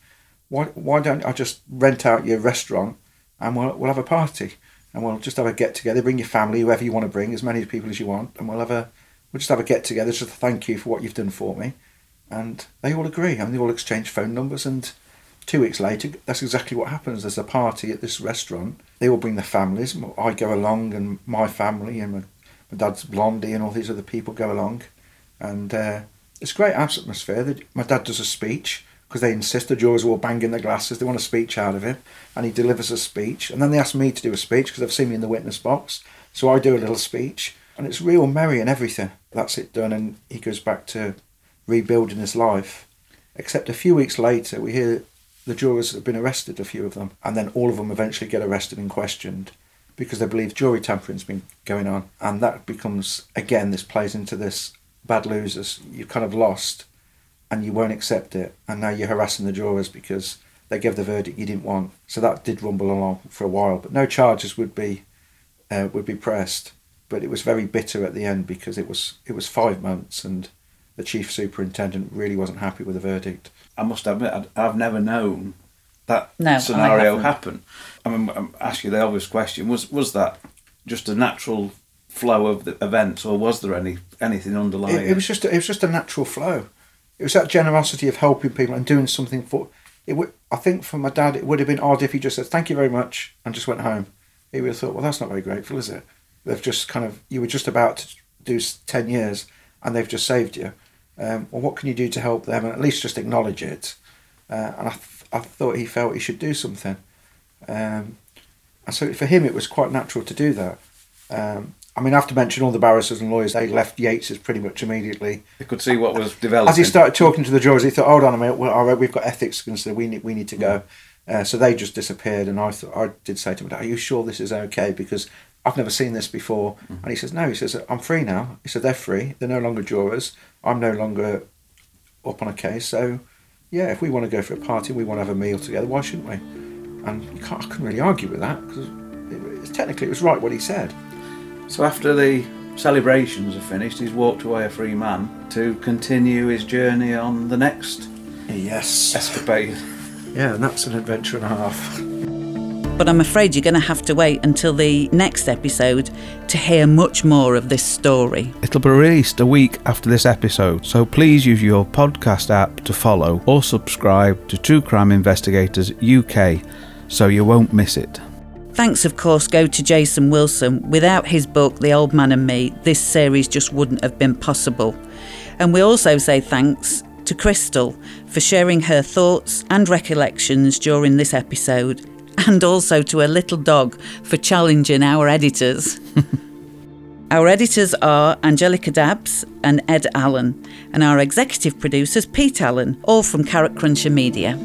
why why don't I just rent out your restaurant, and we'll we'll have a party, and we'll just have a get together. Bring your family, whoever you want to bring, as many people as you want, and we'll have a we'll just have a get together just to thank you for what you've done for me. And they all agree, and they all exchange phone numbers. And two weeks later, that's exactly what happens. There's a party at this restaurant. They all bring their families. I go along, and my family, and my, my dad's Blondie, and all these other people go along, and. Uh, It's a great atmosphere. My dad does a speech, because they insist the jurors are all banging their glasses. They want a speech out of him, and he delivers a speech. And then they ask me to do a speech, because they've seen me in the witness box. So I do a little speech, and it's real merry and everything. That's it done, and he goes back to rebuilding his life. Except a few weeks later, we hear The jurors have been arrested, a few of them, and then all of them eventually get arrested and questioned because they believe jury tampering's been going on. And that becomes, again, this plays into this bad losers. You've kind of lost and you won't accept it. And now you're harassing the jurors because they gave the verdict you didn't want. So that did rumble along for a while, but no charges would be uh, would be pressed. But it was very bitter at the end because it was it was five months and the chief superintendent really wasn't happy with the verdict. I must admit, I've never known that no, scenario I happen. I mean, I'm asking the obvious question, was was that just a natural flow of the events or was there any anything underlying? It, it was just a, it was just a natural flow. It was that generosity of helping people and doing something for... It would, I think for my dad, it would have been odd if he just said, thank you very much, and just went home. He would have thought, well, that's not very grateful, is it? They've just kind of... You were just about to do ten years and they've just saved you. Um, well, what can you do to help them? And at least just acknowledge it. Uh, and I, th- I thought he felt he should do something. Um, and so for him, it was quite natural to do that. Um, I mean, I have to mention all the barristers and lawyers, they left Yates's pretty much immediately. They could see what was developing. As he started talking to the jurors, he thought, hold on a minute, all right, we've got ethics, so we need, we need to go. Uh, so they just disappeared. And I th- I did say to him, are you sure this is okay? Because I've never seen this before. Mm-hmm. And he says, no, he says, I'm free now. He said, they're free. They're no longer jurors. I'm no longer up on a case. So, yeah, if we want to go for a party, we want to have a meal together, why shouldn't we? And you can't, I couldn't really argue with that because it, it, technically it was right what he said. So after the celebrations are finished, he's walked away a free man to continue his journey on the next yes. escapade. Yeah, and that's an adventure and a half. But I'm afraid you're going to have to wait until the next episode to hear much more of this story. It'll be released a week after this episode, so please use your podcast app to follow or subscribe to True Crime Investigators U K so you won't miss it. Thanks, of course, go to Jason Wilson. Without his book, The Old Man and Me, this series just wouldn't have been possible. And we also say thanks to Crystal for sharing her thoughts and recollections during this episode. And also to a little dog for challenging our editors. Our editors are Angelica Dabbs and Ed Allen, and our executive producers Pete Allen, all from Carrot Cruncher Media.